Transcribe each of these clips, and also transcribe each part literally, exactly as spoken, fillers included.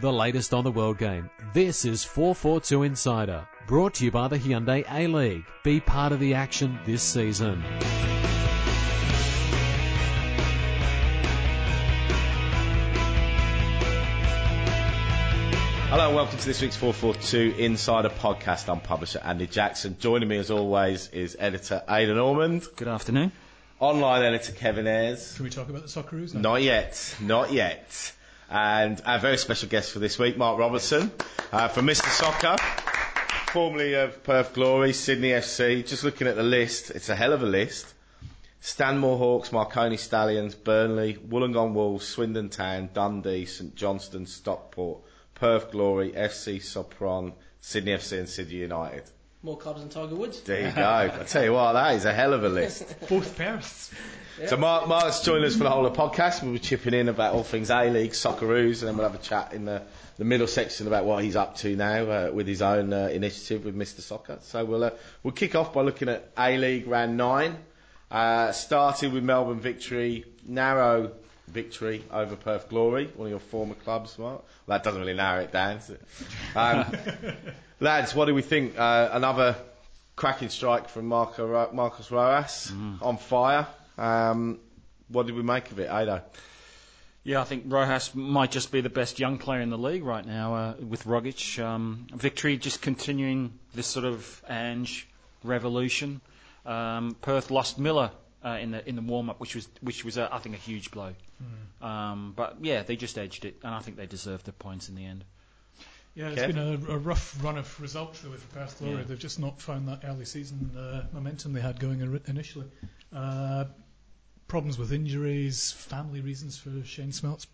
the latest on the world game. This is four four two Insider, brought to you by the Hyundai A-League. Be part of the action this season. Hello and welcome to this week's four four two Insider podcast. I'm publisher Andy Jackson. Joining me as always is editor Aidan Ormond. Good afternoon. Online editor Kevin Ayres. Can we talk about the Socceroos now? Not yet, not yet. And our very special guest for this week, Mark Robertson, uh, from Mr Soccer, formerly of Perth Glory, Sydney F C. Just looking at the list, it's a hell of a list. Stanmore Hawks, Marconi Stallions, Burnley, Wollongong Wolves, Swindon Town, Dundee, St Johnstone, Stockport, Perth Glory, F C Sopron, Sydney F C and Sydney United. More clubs than Tiger Woods. There you go. I tell you what, that is a hell of a list. Both Paris. Yep. So Mark, Mark's joined us for the whole of the podcast. We'll be chipping in about all things A-League, Socceroos, and then we'll have a chat in the, the middle section about what he's up to now uh, with his own uh, initiative with Mr Soccer. So we'll uh, we'll kick off by looking at A-League round nine. Uh, started with Melbourne Victory, narrow victory over Perth Glory, one of your former clubs, Mark. Well, that doesn't really narrow it down, does it? Um, lads, what do we think? Uh, another cracking strike from Marco, Marcus Rojas, mm. on fire. Um, what did we make of it, Ado? Yeah, I think Rojas might just be the best young player in the league right now uh, with Rogic. Um, Victory just continuing this sort of Ange revolution. Um, Perth lost Miller Uh, in the in the warm up, which was which was uh, I think a huge blow, mm. um, but yeah, they just edged it, and I think they deserved the points in the end. Yeah, it's Kev? been a, a rough run of results really for Perth Glory. Yeah. They've just not found that early season uh, momentum they had going initially. Uh, problems with injuries, family reasons for Shane Smeltz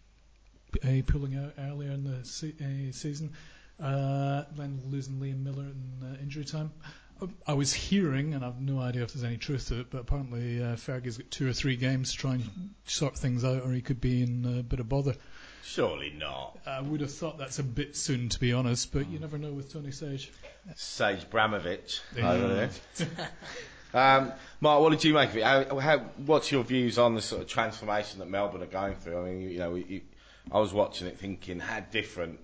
uh, pulling out earlier in the se- uh, season, uh, then losing Liam Miller in uh, injury time. I was hearing, and I've no idea if there's any truth to it, but apparently uh, Fergie's got two or three games to try and sort things out, or he could be in a bit of bother. Surely not. I would have thought that's a bit soon, to be honest, but you never know with Tony Sage. Sage Bramovich. Yeah. um, Mark, what did you make of it? How, how, what's your views on the sort of transformation that Melbourne are going through? I mean, you know, you, I was watching it thinking how different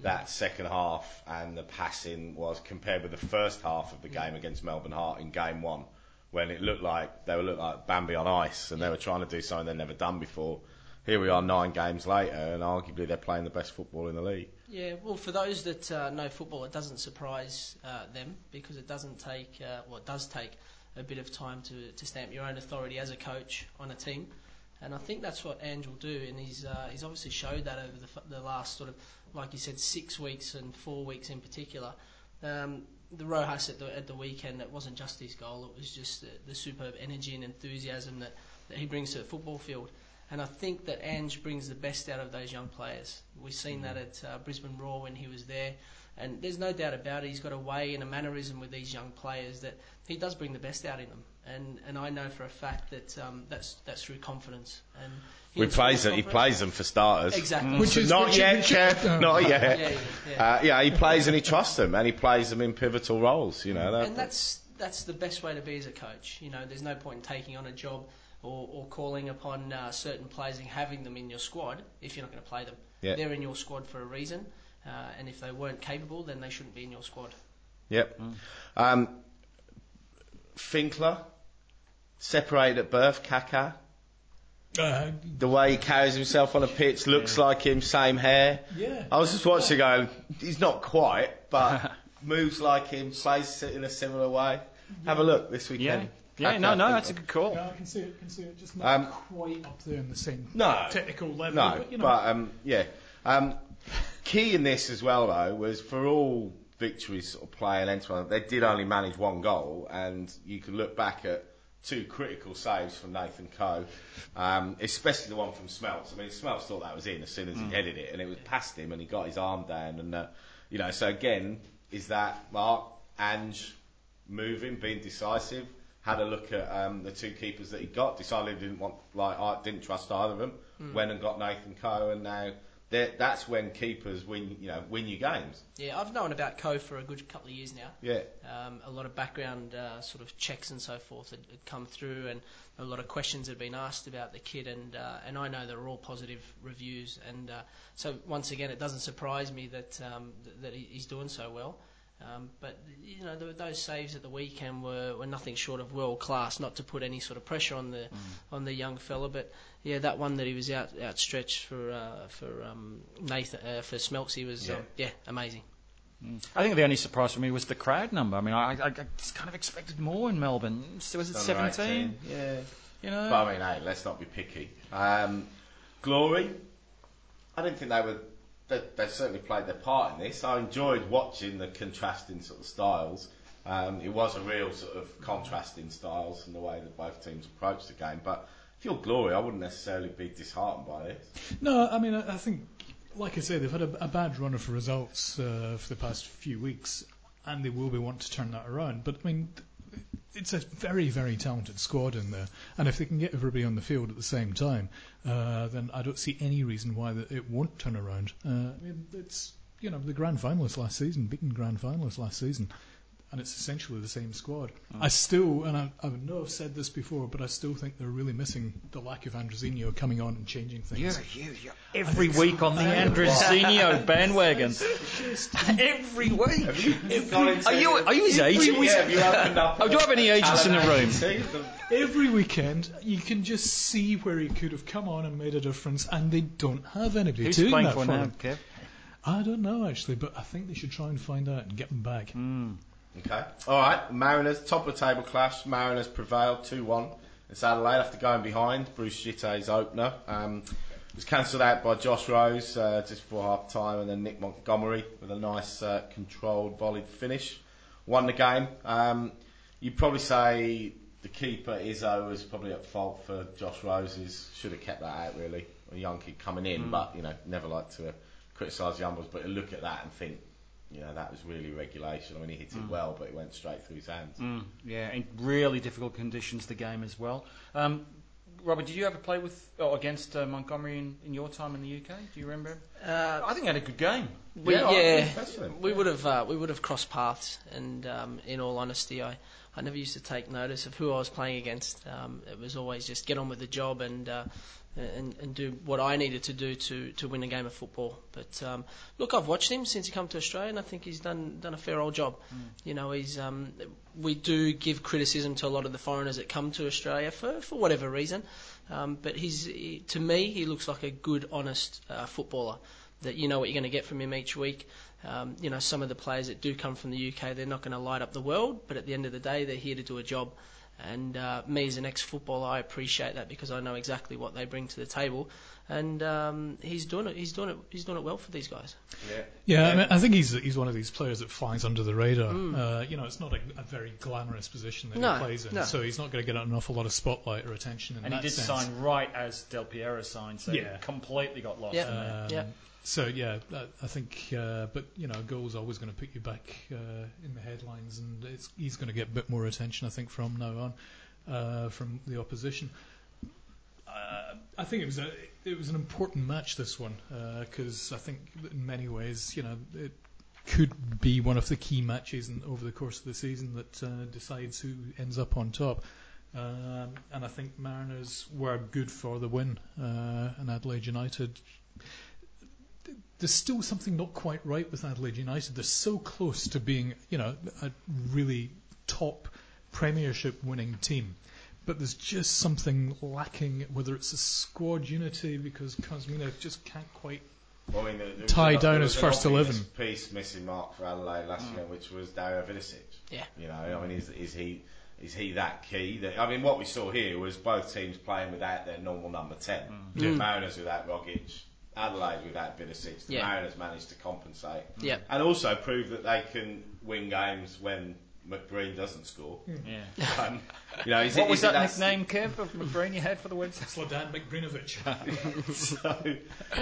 that second half and the passing was compared with the first half of the game against Melbourne Heart in game one, when it looked like they were looked like Bambi on ice and they were trying to do something they'd never done before. Here we are nine games later and arguably they're playing the best football in the league. Yeah, well, for those that uh, know football, it doesn't surprise uh, them, because it doesn't take, uh, well, it does take a bit of time to, to stamp your own authority as a coach on a team. And I think that's what Ange will do, and he's uh, he's obviously showed that over the, f- the last sort of, like you said, six weeks and four weeks in particular. Um, the Rojas at the, at the weekend, it wasn't just his goal, it was just the, the superb energy and enthusiasm that, that he brings to the football field. And I think that Ange brings the best out of those young players. We've seen that at uh, Brisbane Roar when he was there, and there's no doubt about it, he's got a way and a mannerism with these young players that he does bring the best out in them. And and I know for a fact that um, that's that's through confidence. And he plays it. He plays them for starters. Exactly. Which is not yet, Kev. Not yet. Yeah, yeah, yeah. Uh, yeah he plays and he trusts them, and he plays them in pivotal roles. You know. That, and that's that's the best way to be as a coach. You know, there's no point in taking on a job or, or calling upon uh, certain players and having them in your squad if you're not going to play them. Yeah. They're in your squad for a reason, uh, and if they weren't capable, then they shouldn't be in your squad. Yep. Mm. Um, Finkler. Separated at birth, Kaká. Uh, the way he carries himself on a pitch, looks yeah. like him, same hair. Yeah. I was just watching going, he's not quite, but moves like him, plays in a similar way. Yeah. Have a look this weekend. Yeah, yeah no, no, that's of. a good call. Yeah, I can see it, can see it. Just not um, quite up there in the same no, technical level. No, but, you know. but um, yeah. Um, key in this as well, though, was for all Victory's sort of play and entering, they did only manage one goal, and you can look back at two critical saves from Nathan Coe, um, especially the one from Smeltz. I mean, Smeltz thought that was in as soon as he mm. headed it, and it was past him, and he got his arm down. And uh, you know, so again, is that Mark Ange moving, being decisive? Had a look at um, the two keepers that he got, decided he didn't want, like, I didn't trust either of them. Mm. Went and got Nathan Coe, and now that's when keepers win, you know, win your games. Yeah, I've known about Coe for a good couple of years now. Yeah. Um, a lot of background uh, sort of checks and so forth had, had come through, and a lot of questions had been asked about the kid, and uh, and I know they're all positive reviews, and uh, so once again, it doesn't surprise me that um, that he's doing so well. Um, but you know, those saves at the weekend were, were nothing short of world class. Not to put any sort of pressure on the mm. on the young fella, but yeah, that one that he was out outstretched for uh, for um, Nathan uh, for Smeltz, he was yeah, um, yeah amazing. Mm. I think the only surprise for me was the crowd number. I mean, I, I, I just kind of expected more in Melbourne. So was it seventeen? Yeah, you know. But I mean, hey, let's not be picky. Um, Glory, I didn't think they were. They, they certainly played their part in this. I enjoyed watching the contrasting sort of styles. Um, it was a real sort of contrasting styles and the way that both teams approached the game. But if you're Glory, I wouldn't necessarily be disheartened by this. No, I mean, I think, like I say, they've had a, a bad run of results uh, for the past few weeks, and they will be wanting to turn that around. But, I mean, it's a very, very talented squad in there. And if they can get everybody on the field at the same time, Uh, then I don't see any reason why that it won't turn around. Uh, I mean, it's, you know, the grand finalists last season, beaten grand finalists last season, and it's essentially the same squad. Oh. I still, and I, I know I've said this before, but I still think they're really missing the lack of Androsinho coming on and changing things. You're, you're, you're every week on the Androsinho bandwagon. Every week. Have you, every, are you are you his agent? Yeah, you up oh, do I have any agents in the room? Every weekend, you can just see where he could have come on and made a difference, and they don't have anybody Who's doing playing that for now, him. Kev? I don't know, actually, but I think they should try and find out and get him back. Mm. Okay. All right. Mariners, top of the table clash. Mariners prevailed two one. It's Adelaide after going behind. Bruce Gitte's opener. Um, it was cancelled out by Josh Rose uh, just before half time, and then Nick Montgomery with a nice uh, controlled volleyed finish. Won the game. Um, you'd probably say the keeper, Izzo, was probably at fault for Josh Rose's. Should have kept that out, really. A young kid coming in, mm. but, you know, never like to uh, criticise the umpires, but look at that and think, you know, that was really regulation. I mean, he hit it mm. well, but it went straight through his hands. Mm. Yeah, in really difficult conditions, the game as well. Um, Robert, did you ever play with or against uh, Montgomery in, in your time in the U K? Do you remember him? Uh, I think he had a good game. We, yeah, yeah we would have uh, we would have crossed paths, and um, in all honesty, I, I never used to take notice of who I was playing against. Um, it was always just get on with the job and. Uh, And, and do what I needed to do to, to win a game of football. But um, look, I've watched him since he come to Australia, and I think he's done done a fair old job. Mm. You know, he's um, we do give criticism to a lot of the foreigners that come to Australia for, for whatever reason. Um, but he's he, to me, he looks like a good, honest uh, footballer. That you know what you're going to get from him each week. Um, you know, some of the players that do come from the U K, they're not going to light up the world, but at the end of the day, they're here to do a job. And uh, me as an ex-footballer, I appreciate that because I know exactly what they bring to the table. And um, he's doing it. He's doing it. He's doing it well for these guys. Yeah, yeah. yeah. I, mean, I think he's he's one of these players that flies under the radar. Mm. Uh, you know, it's not a, a very glamorous position that no, he plays in, no. so he's not going to get an awful lot of spotlight or attention. In and that he did sense. sign right as Del Piero signed, so yeah. he completely got lost. Yeah. Um, yeah. So yeah, I think, uh, but you know, a goal's always going to put you back uh, in the headlines, and it's, he's going to get a bit more attention, I think, from now on, uh, from the opposition. Uh, I think it was a, it was an important match, this one, because uh, I think in many ways, you know, it could be one of the key matches in, over the course of the season that uh, decides who ends up on top. Um, and I think Mariners were good for the win, uh, and Adelaide United. There's still something not quite right with Adelaide United. They're so close to being, you know, a really top premiership-winning team, but there's just something lacking. Whether it's a squad unity because Cosminov just can't quite well, I mean, there, there tie a, down his first eleven. Piece missing mark for Adelaide last mm. year, which was Dario Vincic. Yeah, you know, I mean, is, is he is he that key? That, I mean, what we saw here was both teams playing without their normal number ten. Mm. Yeah. Mm. Mariners without Rogic. Adelaide without Vincic, the yeah. Mariners managed to compensate yeah. and also prove that they can win games when McBreen doesn't score. Yeah. yeah. Um, you know, is what it, was is that nickname, Kev, of McBreen you had for the Wednesday? Slodan McBrinovich. so,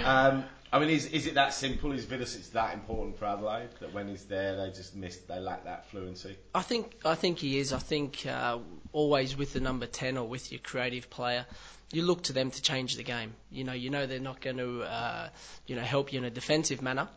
um, I mean, is is it that simple? Is Vincic that important for Adelaide that when he's there, they just miss, they lack that fluency? I think I think he is. I think uh, always with the number ten or with your creative player. you look to them to change the game. You know, you know they're not going to, uh, you know, help you in a defensive manner.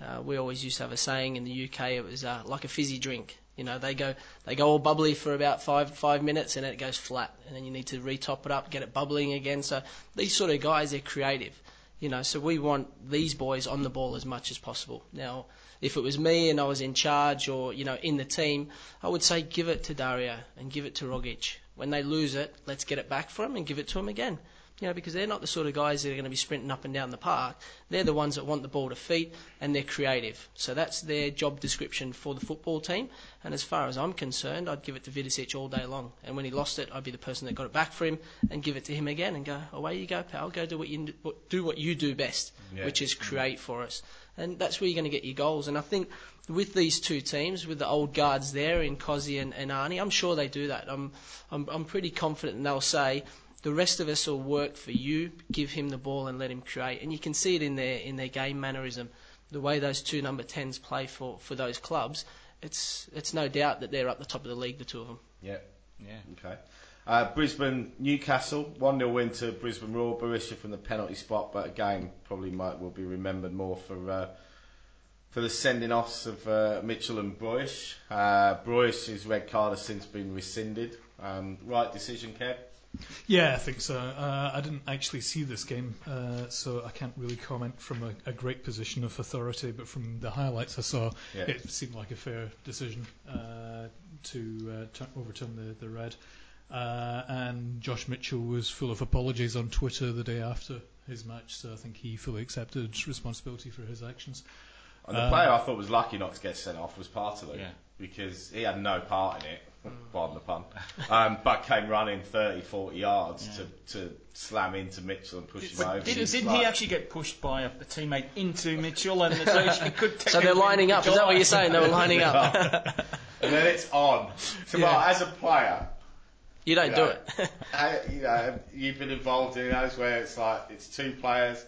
Uh, we always used to have a saying in the U K. It was uh, like a fizzy drink. You know, they go they go all bubbly for about five five minutes, and then it goes flat, and then you need to re-top it up, get it bubbling again. So these sort of guys, they're creative. You know, so we want these boys on the ball as much as possible. Now, if it was me and I was in charge or, you know, in the team, I would say give it to Dario and give it to Rogic. When they lose it, let's get it back for them and give it to them again. You know, because they're not the sort of guys that are going to be sprinting up and down the park. They're the ones that want the ball to feet, and they're creative. So that's their job description for the football team. And as far as I'm concerned, I'd give it to Vidičić all day long. And when he lost it, I'd be the person that got it back for him and give it to him again and go, away you go, pal. Go do what you do, what you do best, yeah. which is create for us. And that's where you're going to get your goals. And I think with these two teams, with the old guards there in Cozzy and, and Arnie, I'm sure they do that. I'm, I'm, I'm pretty confident they'll say, the rest of us will work for you, give him the ball and let him create. And you can see it in their in their game mannerism, the way those two number tens play for, for those clubs. It's it's no doubt that they're up the top of the league, the two of them. Yeah, yeah, okay. Uh, Brisbane, Newcastle, one nil win to Brisbane Roar. Barisha from the penalty spot, but again, probably might will be remembered more for uh, for the sending offs of uh, Mitchell and Broich. Uh, Broich's red card has since been rescinded. Um, right decision, Kev. Yeah, I think so. Uh, I didn't actually see this game, uh, so I can't really comment from a, a great position of authority, but from the highlights I saw, yeah. it seemed like a fair decision uh, to uh, turn, overturn the, the red. Uh, and Josh Mitchell was full of apologies on Twitter the day after his match, so I think he fully accepted responsibility for his actions. And the um, player I thought was lucky not to get sent off was Partolo, yeah. because he had no part in it. Pardon the pun, um, but came running thirty, forty yards yeah. to, to slam into Mitchell and push did, him over. Did, didn't like, he actually get pushed by a, a teammate into Mitchell? And the could take so they're lining up, is that what you're saying? They were lining up. And then it's on. So, yeah. Mark, as a player, you don't you know, do it. I, you know, you've been involved in those where it's like, it's two players,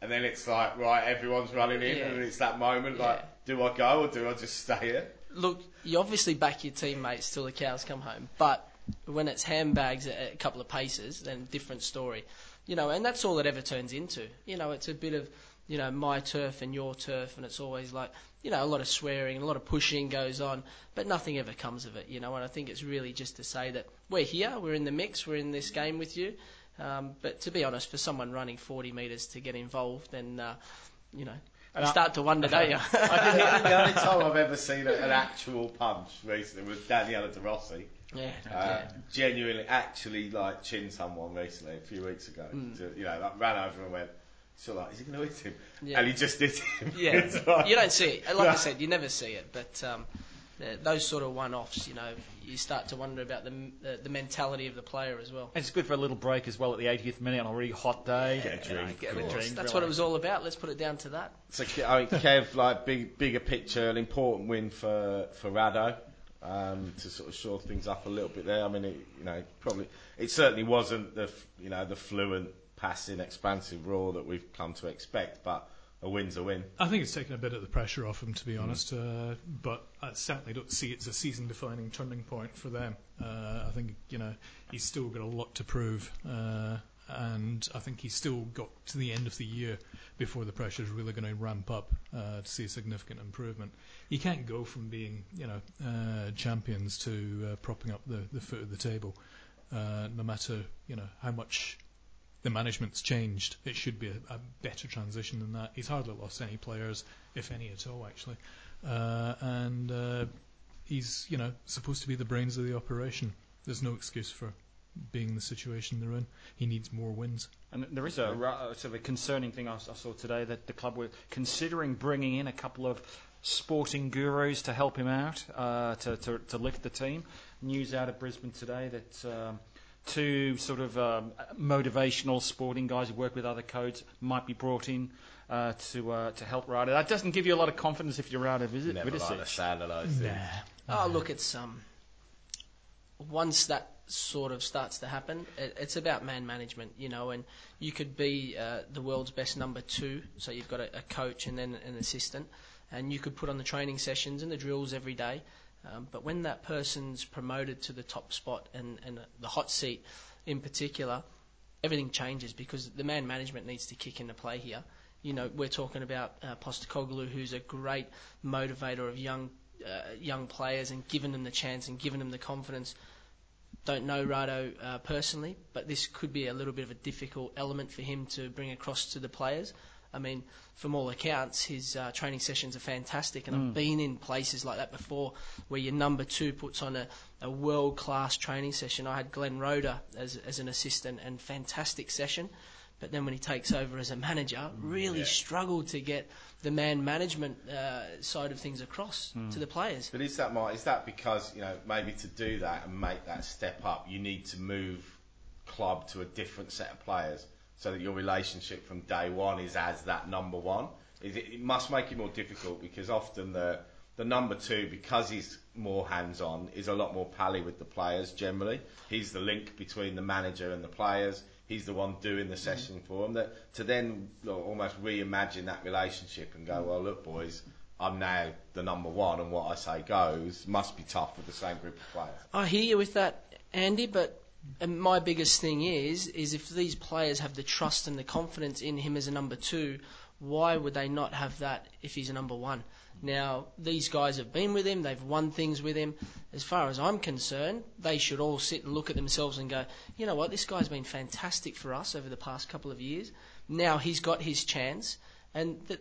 and then it's like, right, everyone's running in, yeah. and it's that moment, yeah. like, do I go or do I just stay here? Look, you obviously back your teammates till the cows come home, but when it's handbags at a couple of paces, then different story. You know, and that's all it ever turns into. You know, it's a bit of, you know, my turf and your turf, and it's always like, you know, a lot of swearing, a lot of pushing goes on, but nothing ever comes of it, you know, and I think it's really just to say that we're here, we're in the mix, we're in this game with you, um, but to be honest, for someone running forty metres to get involved, then, uh, you know... You start to wonder, don't you? I didn't, I didn't, the only time I've ever seen a, an actual punch recently was Daniela De Rossi. Yeah, uh, yeah. Genuinely, actually, like, chinned someone recently a few weeks ago. Mm. You know, like, ran over and went, sort of like, is he going to hit him? Yeah. And he just hit him. Yeah, like, you don't see it. Like I said, you never see it. But um, those sort of one-offs, you know, you start to wonder about the uh, the mentality of the player as well. And it's good for a little break as well at the eightieth minute on a really hot day. Yeah, get a drink. You know, get a drink. That's what it was all about. Let's put it down to that. So, I mean, Kev, like big, bigger picture, an important win for for Rado um, to sort of shore things up a little bit there. I mean, it, you know, probably it certainly wasn't the you know the fluent, passing, expansive Roar that we've come to expect, but. A win's a win. I think it's taken a bit of the pressure off them, to be honest, mm. uh, but I certainly don't see it as a season-defining turning point for them. Uh, I think, you know, he's still got a lot to prove, uh, and I think he's still got to the end of the year before the pressure is really going to ramp up uh, to see a significant improvement. You can't go from being, you know, uh, champions to uh, propping up the, the foot of the table, uh, no matter, you know, how much... The management's changed. It should be a, a better transition than that. He's hardly lost any players, if any at all, actually. Uh, and uh, he's, you know, supposed to be the brains of the operation. There's no excuse for being the situation they're in. He needs more wins. And there is a uh, sort of a concerning thing I, I saw today that the club were considering bringing in a couple of sporting gurus to help him out, uh, to, to to lift the team. News out of Brisbane today that. Um, Two sort of um, motivational sporting guys who work with other codes might be brought in uh, to uh, to help Rado. That doesn't give you a lot of confidence if you're out of visit. Never like the sound of those things. Nah. Oh, look, it's um, once that sort of starts to happen, it, it's about man management, you know. And you could be uh, the world's best number two, so you've got a, a coach and then an assistant, and you could put on the training sessions and the drills every day. Um, but when that person's promoted to the top spot and, and the hot seat in particular, everything changes because the man management needs to kick into play here. You know, we're talking about uh, Postecoglou, who's a great motivator of young uh, young players and giving them the chance and giving them the confidence. Don't know Rado uh, personally, but this could be a little bit of a difficult element for him to bring across to the players. I mean, from all accounts, his uh, training sessions are fantastic, and mm. I've been in places like that before where your number two puts on a, a world-class training session. I had Glenn Roeder as, as an assistant, and fantastic session. But then when he takes over as a manager, really yeah. struggled to get the man management uh, side of things across mm. to the players. But is that Mark, is that because, you know, maybe to do that and make that step up, you need to move club to a different set of players so that your relationship from day one is as that number one? It, it must make it more difficult because often the the number two, because he's more hands-on, is a lot more pally with the players generally. He's the link between the manager and the players. He's the one doing the session mm. for him. That, to then almost reimagine that relationship and go, well, look, boys, I'm now the number one and what I say goes, must be tough with the same group of players. I hear you with that, Andy, but my biggest thing is, is if these players have the trust and the confidence in him as a number two, why would they not have that if he's a number one? Now, these guys have been with him, they've won things with him. As far as I'm concerned, they should all sit and look at themselves and go, you know what, this guy's been fantastic for us over the past couple of years. Now he's got his chance, and that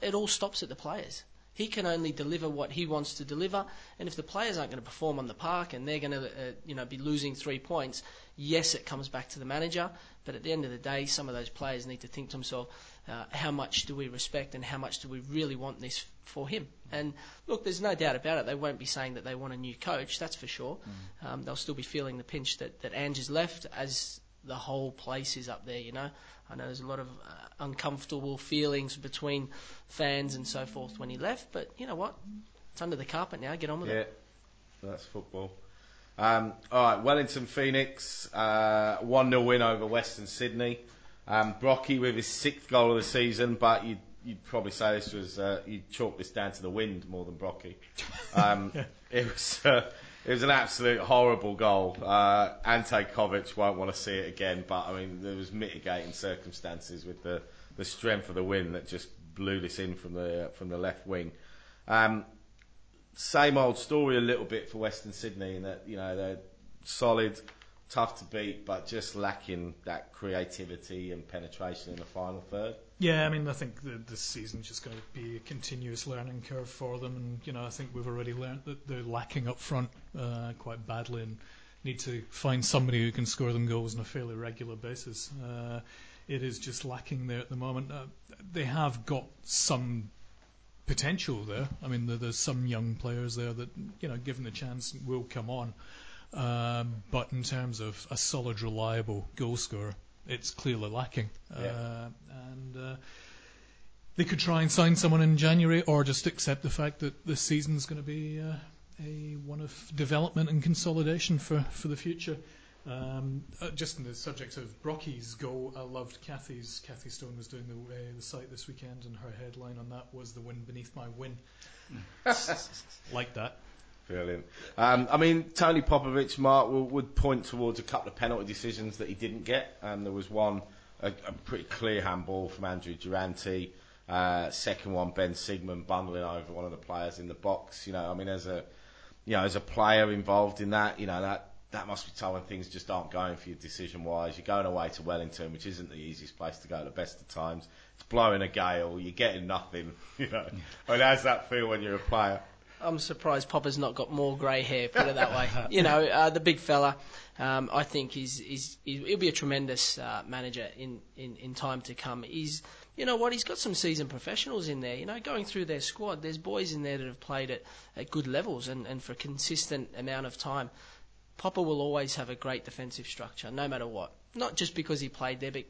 it all stops at the players. He can only deliver what he wants to deliver, and if the players aren't going to perform on the park and they're going to uh, you know, be losing three points, yes, it comes back to the manager, but at the end of the day, some of those players need to think to themselves, uh, how much do we respect and how much do we really want this for him? And look, there's no doubt about it, they won't be saying that they want a new coach, that's for sure. Mm. Um, they'll still be feeling the pinch that, that Ange has left as the whole place is up there, you know. I know there's a lot of uh, uncomfortable feelings between fans and so forth when he left, but you know what? It's under the carpet now. Get on with yeah, it. Yeah, that's football. Um, all right, Wellington Phoenix, uh, one nil win over Western Sydney. Um, Broich with his sixth goal of the season, but you'd, you'd probably say this was, uh, you'd chalk this down to the wind more than Broich. Um, yeah. It was... Uh, It was an absolute horrible goal. Uh, Ante Kovic won't want to see it again, but I mean, there was mitigating circumstances with the, the strength of the wind that just blew this in from the from the left wing. Um, same old story a little bit for Western Sydney in that, you know, they're solid, tough to beat, but just lacking that creativity and penetration in the final third. Yeah, I mean, I think that this season's just going to be a continuous learning curve for them, and you know, I think we've already learnt that they're lacking up front uh, quite badly, and need to find somebody who can score them goals on a fairly regular basis. Uh, it is just lacking there at the moment. Uh, they have got some potential there. I mean, there, there's some young players there that, you know, given the chance, will come on. Um, but in terms of a solid, reliable goal scorer, it's clearly lacking. Yeah. Uh, and uh, they could try and sign someone in January or just accept the fact that this season's going to be uh, a one of development and consolidation for, for the future. Um, uh, just on the subject of Brochi's goal, I loved Kathy's. Kathy Stone was doing the, uh, the site this weekend, and her headline on that was "The Wind Beneath My Win." Like that. Brilliant. Um, I mean, Tony Popovich, Mark, will, would point towards a couple of penalty decisions that he didn't get. Um, there was one, a, a pretty clear handball from Andrew Durante. Uh, second one, Ben Sigmund bundling over one of the players in the box. You know, I mean, as a, you know, as a player involved in that, you know, that that must be tough when things just aren't going for you decision-wise. You're going away to Wellington, which isn't the easiest place to go at the best of times. It's blowing a gale. You're getting nothing. You know, I mean, how's that feel when you're a player? I'm surprised Popper's not got more grey hair, put it that way. You know, uh, the big fella, um, I think he's, he's, he'll be a tremendous uh, manager in, in, in time to come. He's, you know what, he's got some seasoned professionals in there. You know, going through their squad, there's boys in there that have played at, at good levels and, and for a consistent amount of time. Popper will always have a great defensive structure, no matter what. Not just because he played there, but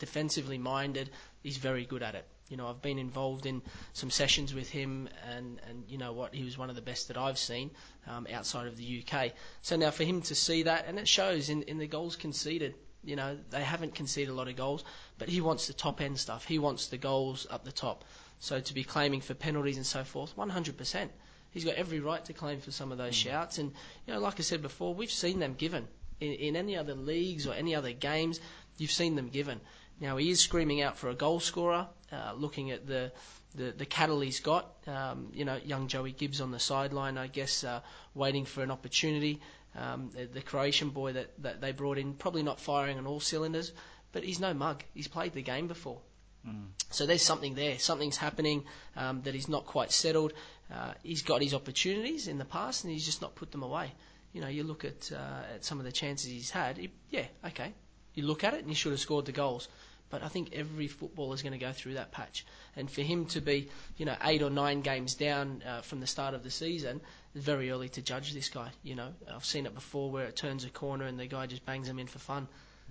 defensively minded, he's very good at it. You know, I've been involved in some sessions with him, and, and you know what, he was one of the best that I've seen um, outside of the U K. So now for him to see that, and it shows in, in the goals conceded. You know, they haven't conceded a lot of goals, but he wants the top-end stuff. He wants the goals up the top. So to be claiming for penalties and so forth, one hundred percent. He's got every right to claim for some of those mm. shouts. And, you know, like I said before, we've seen them given in, in any other leagues or any other games. you've seen them given. Now, he is screaming out for a goal scorer, uh, looking at the, the, the cattle he's got. Um, you know, young Joey Gibbs on the sideline, I guess, uh, waiting for an opportunity. Um, the, the Croatian boy that, that they brought in, probably not firing on all cylinders, but he's no mug. He's played the game before. Mm. So there's something there. Something's happening um, that he's not quite settled. Uh, he's got his opportunities in the past, and he's just not put them away. You know, you look at uh, at some of the chances he's had. He, yeah, okay. You look at it, and he should have scored the goals. But I think every footballer is going to go through that patch. And for him to be, you know, eight or nine games down uh, from the start of the season, it's very early to judge this guy. You know, I've seen it before where it turns a corner and the guy just bangs him in for fun.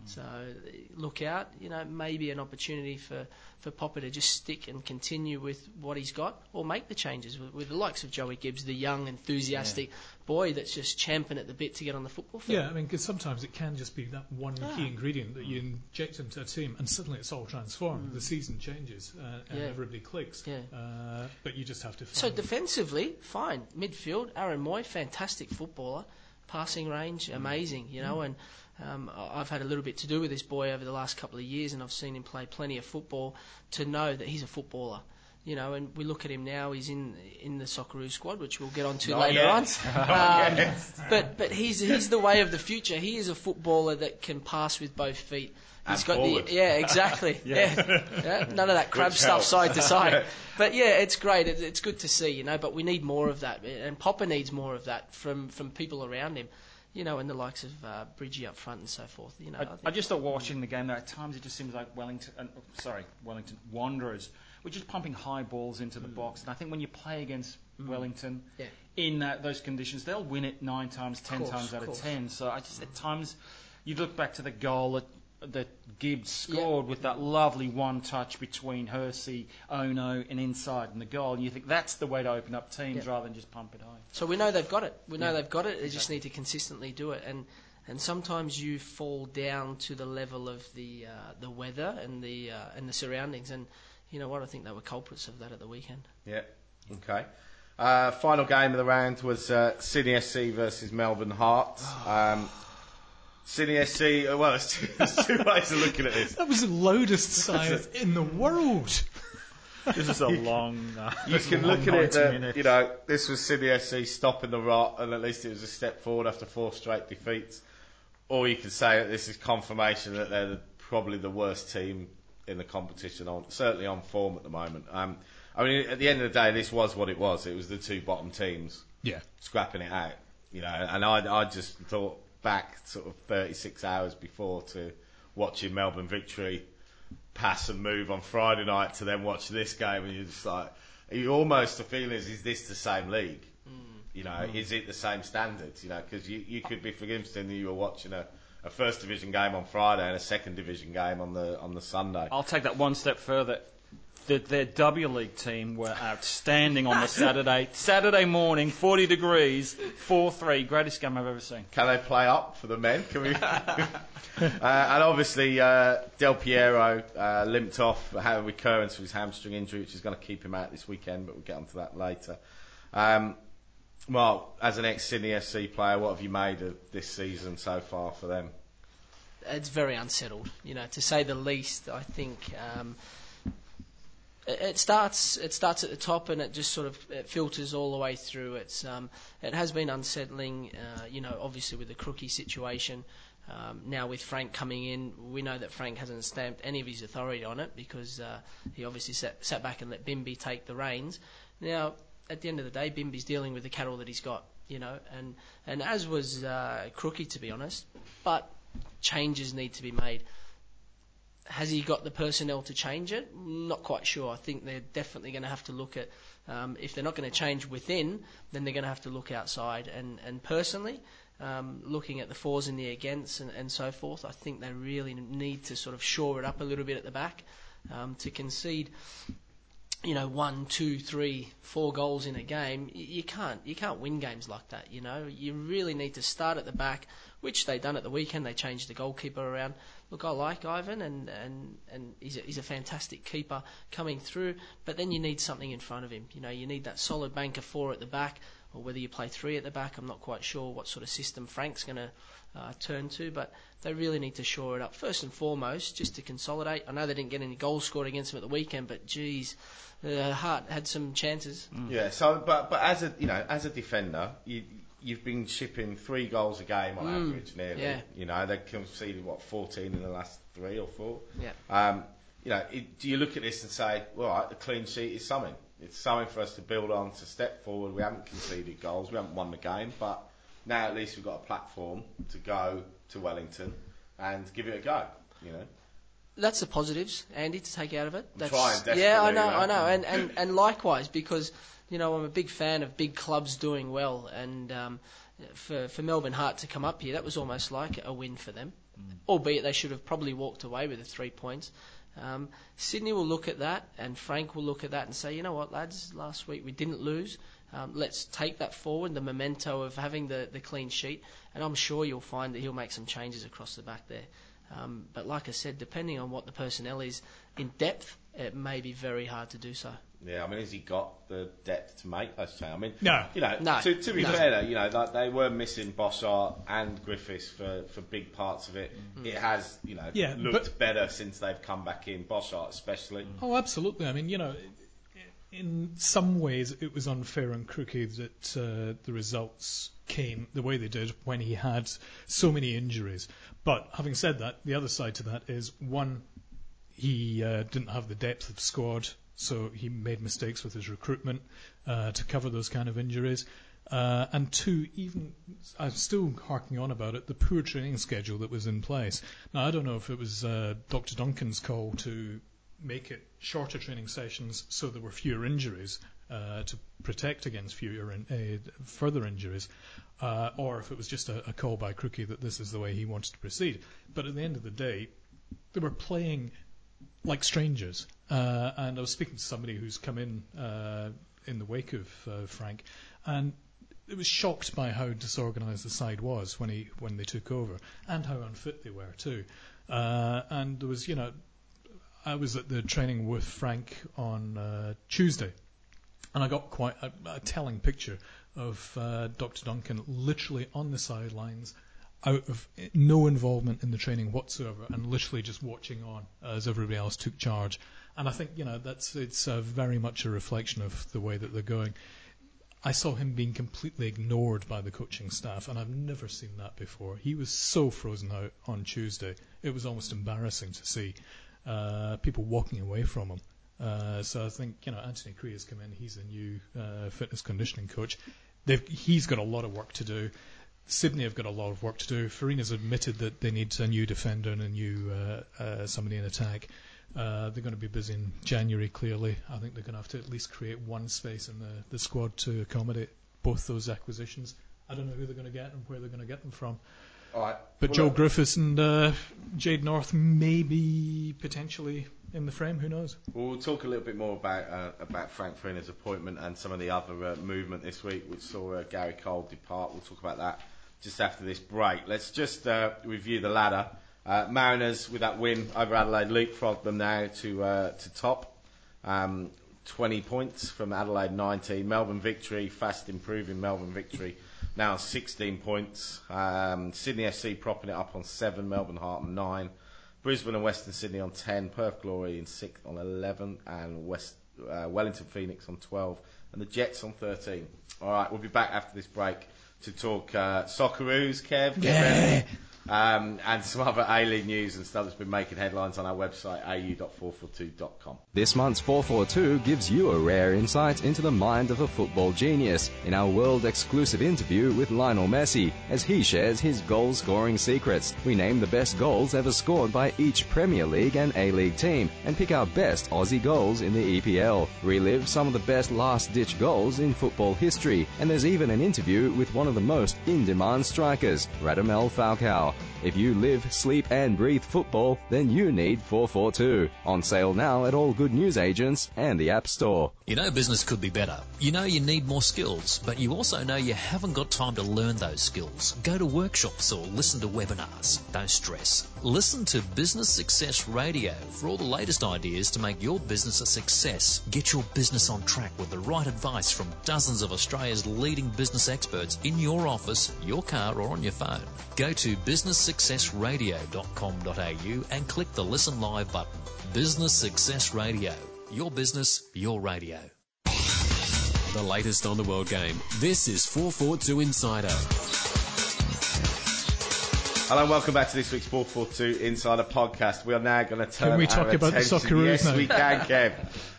Mm. So look out. You know, maybe an opportunity for, for Popper to just stick and continue with what he's got, or make the changes with, with the likes of Joey Gibbs, the young, enthusiastic yeah. boy that's just champing at the bit to get on the football field. Yeah, I mean, because sometimes it can just be that one ah. key ingredient that you inject into a team, and suddenly it's all transformed. Mm. The season changes uh, and yeah. everybody clicks. Yeah. Uh, but you just have to find So defensively, fine. Midfield, Aaron Mooy, fantastic footballer. Passing range, amazing, you know, and um, I've had a little bit to do with this boy over the last couple of years, and I've seen him play plenty of football to know that he's a footballer, you know, and we look at him now, he's in in the Socceroos squad, which we'll get on to Not later yet. on. Um, yes. But but he's he's the way of the future. He is a footballer that can pass with both feet. He's got forward. the yeah, exactly. yeah. Yeah. yeah, none of that crab Which stuff helps. side to side. yeah. But yeah, it's great. It, it's good to see, you know. But we need more of that, and Popper needs more of that from, from people around him, you know, and the likes of uh, Bridgie up front and so forth. You know, I, I, think I just thought watching the game there at times it just seems like Wellington, uh, sorry, Wellington Wanderers were just pumping high balls into the mm. box, and I think when you play against mm. Wellington yeah. in that, those conditions, they'll win it nine times, ten course, times out of, of ten. So I just at times you look back to the goal at that Gibbs scored yeah. with that lovely one touch between Hersey, Ono and inside and the goal, and you think that's the way to open up teams yeah. rather than just pump it high. So we know they've got it. We know yeah. they've got it. They exactly. just need to consistently do it, and and sometimes you fall down to the level of the uh, the weather and the uh, and the surroundings, and you know what, I think they were culprits of that at the weekend. Yeah. Okay. Uh, final game of the round was uh, Sydney F C versus Melbourne Hearts. Um, Sydney F C, well, there's two, there's two ways of looking at this. That was the loudest sigh in the world. This is a you long uh, You can long look at it, that, you know, this was Sydney F C stopping the rot, and at least it was a step forward after four straight defeats. Or you could say that this is confirmation that they're probably the worst team in the competition, on certainly on form at the moment. Um, I mean, at the end of the day, this was what it was. It was the two bottom teams yeah. scrapping it out, you know, and I, I just thought, back sort of thirty-six hours before to watching Melbourne Victory pass and move on Friday night to then watch this game, and you're just like, you almost the feeling is, is this the same league? Mm. You know, mm. is it the same standards? You know, because you, you could be, for instance, you were watching a, a first division game on Friday and a second division game on the on the Sunday. I'll take that one step further. The, their W League team were outstanding on the Saturday Saturday morning, forty degrees, four three, greatest game I've ever seen. Can they play up for the men? Can we? uh, and obviously uh, Del Piero uh, limped off, had a recurrence of his hamstring injury, which is going to keep him out this weekend, but we'll get onto that later. Um, well, as an ex-Sydney F C player, what have you made of this season so far for them? It's very unsettled, you know, to say the least. I think Um, It starts. It starts at the top, and it just sort of it filters all the way through. It's. Um, it has been unsettling. Uh, you know, obviously with the Crookie situation. Um, now with Frank coming in, we know that Frank hasn't stamped any of his authority on it because uh, he obviously sat, sat back and let Bimby take the reins. Now, at the end of the day, Bimby's dealing with the cattle that he's got. You know, and and as was uh, Crookie, to be honest. But changes need to be made. Has he got the personnel to change it? Not quite sure. I think they're definitely going to have to look at, um, if they're not going to change within, then they're going to have to look outside. And, and personally, um, looking at the fours and the against and, and so forth, I think they really need to sort of shore it up a little bit at the back um, to concede, you know, one, two, three, four goals in a game. You can't, you can't win games like that, you know. You really need to start at the back, which they done at the weekend. They changed the goalkeeper around. Look, I like Ivan, and, and, and he's, a, he's a fantastic keeper coming through, but then you need something in front of him. You know, you need that solid banker four at the back or whether you play three at the back. I'm not quite sure what sort of system Frank's going to uh, turn to, but they really need to shore it up first and foremost just to consolidate. I know they didn't get any goals scored against them at the weekend, but geez, uh, Hart had some chances. Mm. Yeah. So, but but as a you know as a defender, you you've been shipping three goals a game on mm. average nearly. Yeah. You know they conceded what fourteen in the last three or four. Yeah. Um. You know, it, do you look at this and say, well, right, a clean sheet is something. It's something for us to build on, to step forward. We haven't conceded goals, we haven't won the game, but now at least we've got a platform to go to Wellington and give it a go. You know, that's the positives, Andy, to take out of it. That's, trying, definitely. Yeah, I know, I know, and, and and likewise, because you know I'm a big fan of big clubs doing well, and um, for for Melbourne Heart to come up here, that was almost like a win for them, mm. albeit they should have probably walked away with the three points. Um, Sydney will look at that, and Frank will look at that and say, you know what, lads, last week we didn't lose. Um, let's take that forward, the memento of having the, the clean sheet, and I'm sure you'll find that he'll make some changes across the back there. Um, but like I said, depending on what the personnel is in depth, it may be very hard to do so. Yeah, I mean, has he got the depth to make those changes? I mean, no. You know, no. To, to be no. fair, though, you know, like they were missing Boshart and Griffiths for, for big parts of it. Mm. It has, you know, yeah, looked but, better since they've come back in, Boshart especially. Oh, absolutely. I mean, you know, in some ways it was unfair and crooked that uh, the results came the way they did when he had so many injuries. But having said that, the other side to that is, one, he uh, didn't have the depth of squad. So he made mistakes with his recruitment uh, to cover those kind of injuries. Uh, and two, even, I'm still harking on about it, the poor training schedule that was in place. Now, I don't know if it was uh, Doctor Duncan's call to make it shorter training sessions so there were fewer injuries uh, to protect against fewer in, uh, further injuries, uh, or if it was just a, a call by Crookie that this is the way he wanted to proceed. But at the end of the day, they were playing like strangers. Uh, and I was speaking to somebody who's come in uh, in the wake of uh, Frank, and it was shocked by how disorganised the side was when he when they took over, and how unfit they were too. Uh, and there was, you know, I was at the training with Frank on uh, Tuesday, and I got quite a, a telling picture of uh, Doctor Duncan literally on the sidelines, out of no involvement in the training whatsoever, and literally just watching on as everybody else took charge. And I think, you know, that's it's uh, very much a reflection of the way that they're going. I saw him being completely ignored by the coaching staff, and I've never seen that before. He was so frozen out on Tuesday. It was almost embarrassing to see uh, people walking away from him. Uh, so I think, you know, Anthony Cree has come in. He's the new uh, fitness conditioning coach. They've, he's got a lot of work to do. Sydney have got a lot of work to do. Farina's admitted that they need a new defender and a new uh, uh, somebody in attack. Uh, they're going to be busy in January, clearly. I think they're going to have to at least create one space in the, the squad to accommodate both those acquisitions. I don't know who they're going to get and where they're going to get them from. All right. But well, Joe look. Griffiths and uh, Jade North may be potentially in the frame. Who knows? Well, we'll talk a little bit more about uh, about Frank Farina's appointment and some of the other uh, movement this week, which saw uh, Gary Cole depart. We'll talk about that just after this break. Let's just uh, review the ladder. Uh, Mariners, with that win over Adelaide, leapfrogged them now to uh, to top. Um, twenty points from Adelaide, nineteen. Melbourne Victory, fast improving Melbourne Victory, now sixteen points. Um, Sydney F C propping it up on seven, Melbourne Heart on nine. Brisbane and Western Sydney on ten, Perth Glory in sixth on eleven, and West uh, Wellington Phoenix on twelve, and the Jets on thirteen. All right, we'll be back after this break to talk uh, Socceroos, Kev. Yeah. Um, and some other A-League news and stuff that's been making headlines on our website, a u dot four four two dot com. This month's four four two gives you a rare insight into the mind of a football genius in our world-exclusive interview with Lionel Messi, as he shares his goal-scoring secrets. We name the best goals ever scored by each Premier League and A-League team, and pick our best Aussie goals in the E P L. Relive some of the best last-ditch goals in football history, and there's even an interview with one of the most in-demand strikers, Radamel Falcao. If you live, sleep and breathe football, then you need four four two. On sale now at all good news agents and the App Store. You know business could be better. You know you need more skills, but you also know you haven't got time to learn those skills. Go to workshops or listen to webinars. Don't stress. Listen to Business Success Radio for all the latest ideas to make your business a success. Get your business on track with the right advice from dozens of Australia's leading business experts in your office, your car or on your phone. Go to business success radio dot com dot a u and click the Listen Live button. Business Success Radio. Your business, your radio. The latest on the world game. This is four four two Insider. Hello and welcome back to this week's four four two Insider podcast. We are now going to turn our attention. Can we talk about the Socceroos? Yes, now? We can, Kev.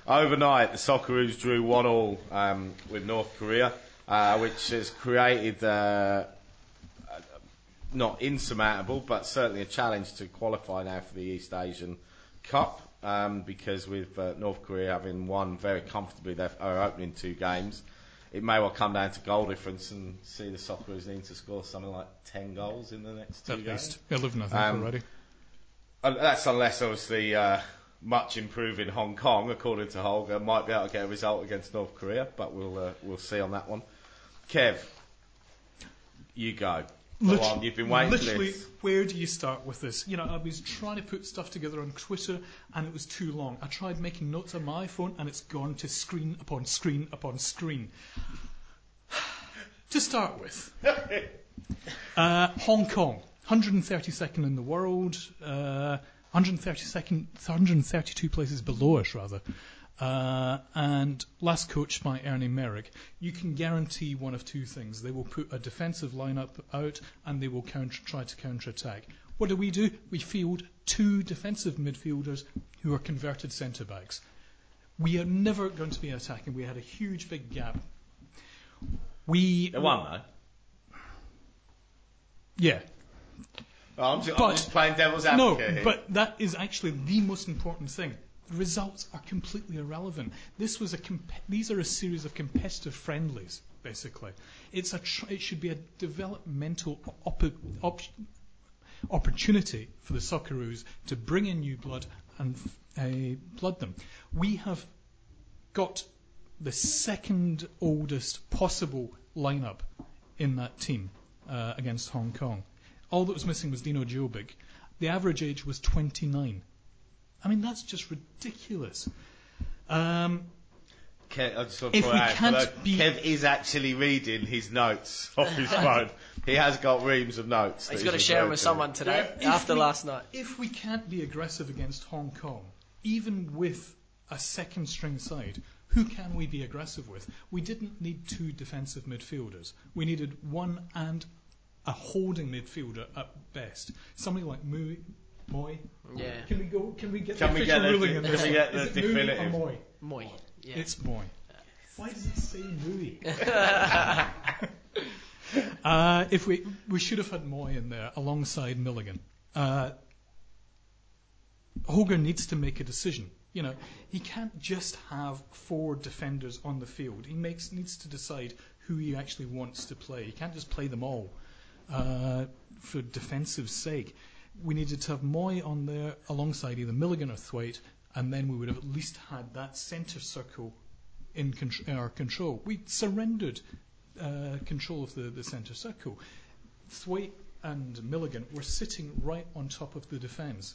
Overnight, the Socceroos drew one all um, with North Korea, uh, which has created uh, not insurmountable, but certainly a challenge to qualify now for the East Asian Cup, um, because with uh, North Korea having won very comfortably their opening two games, it may well come down to goal difference and see the Socceroos need to score something like ten goals in the next two At games. At least eleven, I think, um, already. That's unless, obviously, uh, much improving Hong Kong, according to Holger, might be able to get a result against North Korea, but we'll uh, we'll see on that one. Kev, you go. Literally, go on, you've been waiting literally, for this. Where do you start with this? You know, I was trying to put stuff together on Twitter, and it was too long. I tried making notes on my phone, and it's gone to screen upon screen upon screen. To start with, uh, Hong Kong, one hundred thirty-second in the world, uh, one hundred thirty-second, one hundred thirty-two places below us, rather. Uh, and last coached by Ernie Merrick. You can guarantee one of two things. They will put a defensive lineup out and they will counter, try to counter-attack. What do we do? We field two defensive midfielders who are converted centre-backs. We are never going to be attacking. We had a huge big gap. We They won, though. Yeah. Well, I'm, just, but, I'm just playing devil's advocate. No, here. But that is actually the most important thing. The results are completely irrelevant. This was a comp- these are a series of competitive friendlies, basically. It's a tr- it should be a developmental op- op- opportunity for the Socceroos to bring in new blood and uh, blood them. We have got the second oldest possible lineup in that team uh, against Hong Kong. All that was missing was Dino Jobbik. The average age was twenty-nine. I mean, that's just ridiculous. Um, Kev, I just want to point out, Kev be... is actually reading his notes off his phone. He has got reams of notes. He's got to share them with someone today, yeah, after we, last night. If we can't be aggressive against Hong Kong, even with a second string side, who can we be aggressive with? We didn't need two defensive midfielders. We needed one and a holding midfielder at best. Somebody like Mooy. Mooy. Yeah. Can we go? Can we get can the we official get ruling the, in this? Can we get the definitive? Mooy. Mooy. Yeah. It's Mooy. Why does it say Mooy? uh, if we we should have had Mooy in there alongside Milligan. Uh, Holger needs to make a decision. You know, he can't just have four defenders on the field. He makes needs to decide who he actually wants to play. He can't just play them all uh, for defensive sake. We needed to have Mooy on there alongside either Milligan or Thwaite, and then we would have at least had that centre circle in contr- our control. We surrendered uh, control of the, the centre circle. Thwaite and Milligan were sitting right on top of the defence.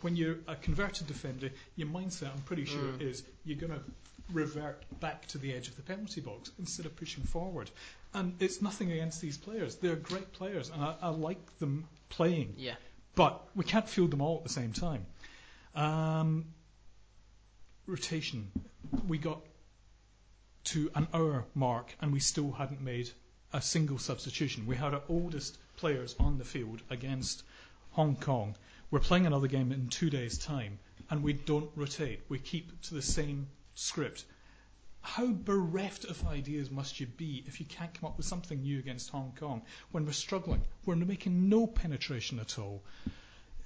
When you're a converted defender, your mindset, I'm pretty sure, mm. is you're going to revert back to the edge of the penalty box instead of pushing forward. And it's nothing against these players. They're great players, and I, I like them playing. Yeah. But we can't field them all at the same time. Um, rotation. We got to an hour mark and we still hadn't made a single substitution. We had our oldest players on the field against Hong Kong. We're playing another game in two days' time and we don't rotate. We keep to the same script. How bereft of ideas must you be if you can't come up with something new against Hong Kong when we're struggling? We're making no penetration at all.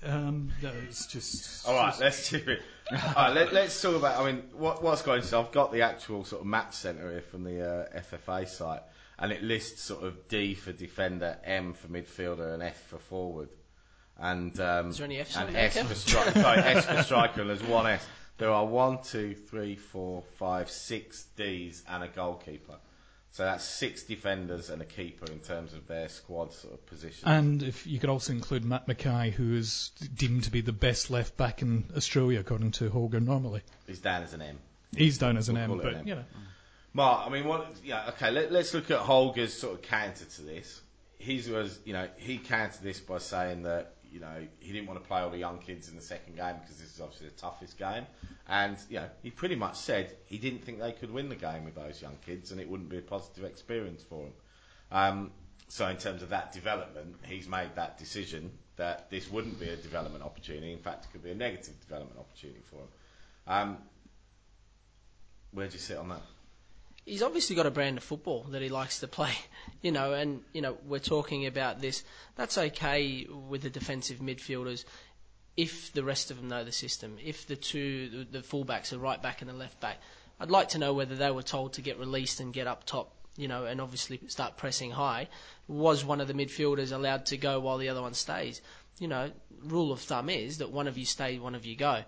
Um, that is just... All right, just let's do it. All right, let, let's talk about... I mean, what, what's going on? So I've got the actual sort of match centre here from the uh, F F A site. and it lists sort of D for defender, M for midfielder, and F for forward. And um, is there any F's and S for stri- sorry, S for striker, and there's one S. There are one, two, three, four, five, six Ds and a goalkeeper. So that's six defenders and a keeper in terms of their squad sort of position. And if you could also include Matt Mackay, who is deemed to be the best left back in Australia, according to Holger normally. He's down as an M. He's down as an we'll M, but, an M. you know. Mark, I mean, what, yeah, okay, let, let's look at Holger's sort of counter to this. He was, you know, he countered this by saying that, you know, he didn't want to play all the young kids in the second game because this is obviously the toughest game. And, you know, he pretty much said he didn't think they could win the game with those young kids and it wouldn't be a positive experience for them. Um, so in terms of that development, he's made that decision that this wouldn't be a development opportunity. In fact, it could be a negative development opportunity for him. Um, where do you sit on that? He's obviously got a brand of football that he likes to play, you know, and, you know, we're talking about this. That's okay with the defensive midfielders if the rest of them know the system, if the two, the fullbacks, the right back and the left back. I'd like to know whether they were told to get released and get up top, you know, and obviously start pressing high. Was one of the midfielders allowed to go while the other one stays? You know, rule of thumb is that one of you stay, one of you go.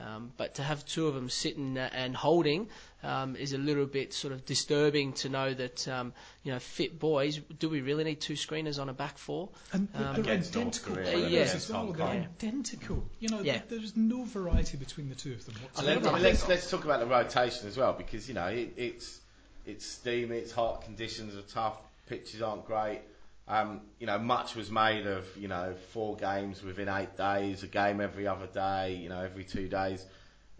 Um, but to have two of them sitting and holding um, is a little bit sort of disturbing to know that, um, you know, fit boys, do we really need two screeners on a back four? And um, they're identical. North Korea, uh, yeah. As well, they're identical. You know, yeah. there's no variety between the two of them whatsoever. Let, let's, let's talk about the rotation as well because, you know, it, it's, it's steamy, it's hot, conditions are tough, pitches aren't great. Um, you know, much was made of, you know, four games within eight days, a game every other day, you know, every two days.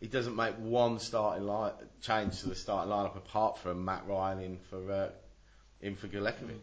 He doesn't make one starting line change to the starting lineup apart from Matt Ryan in for uh, in for Gulekovic.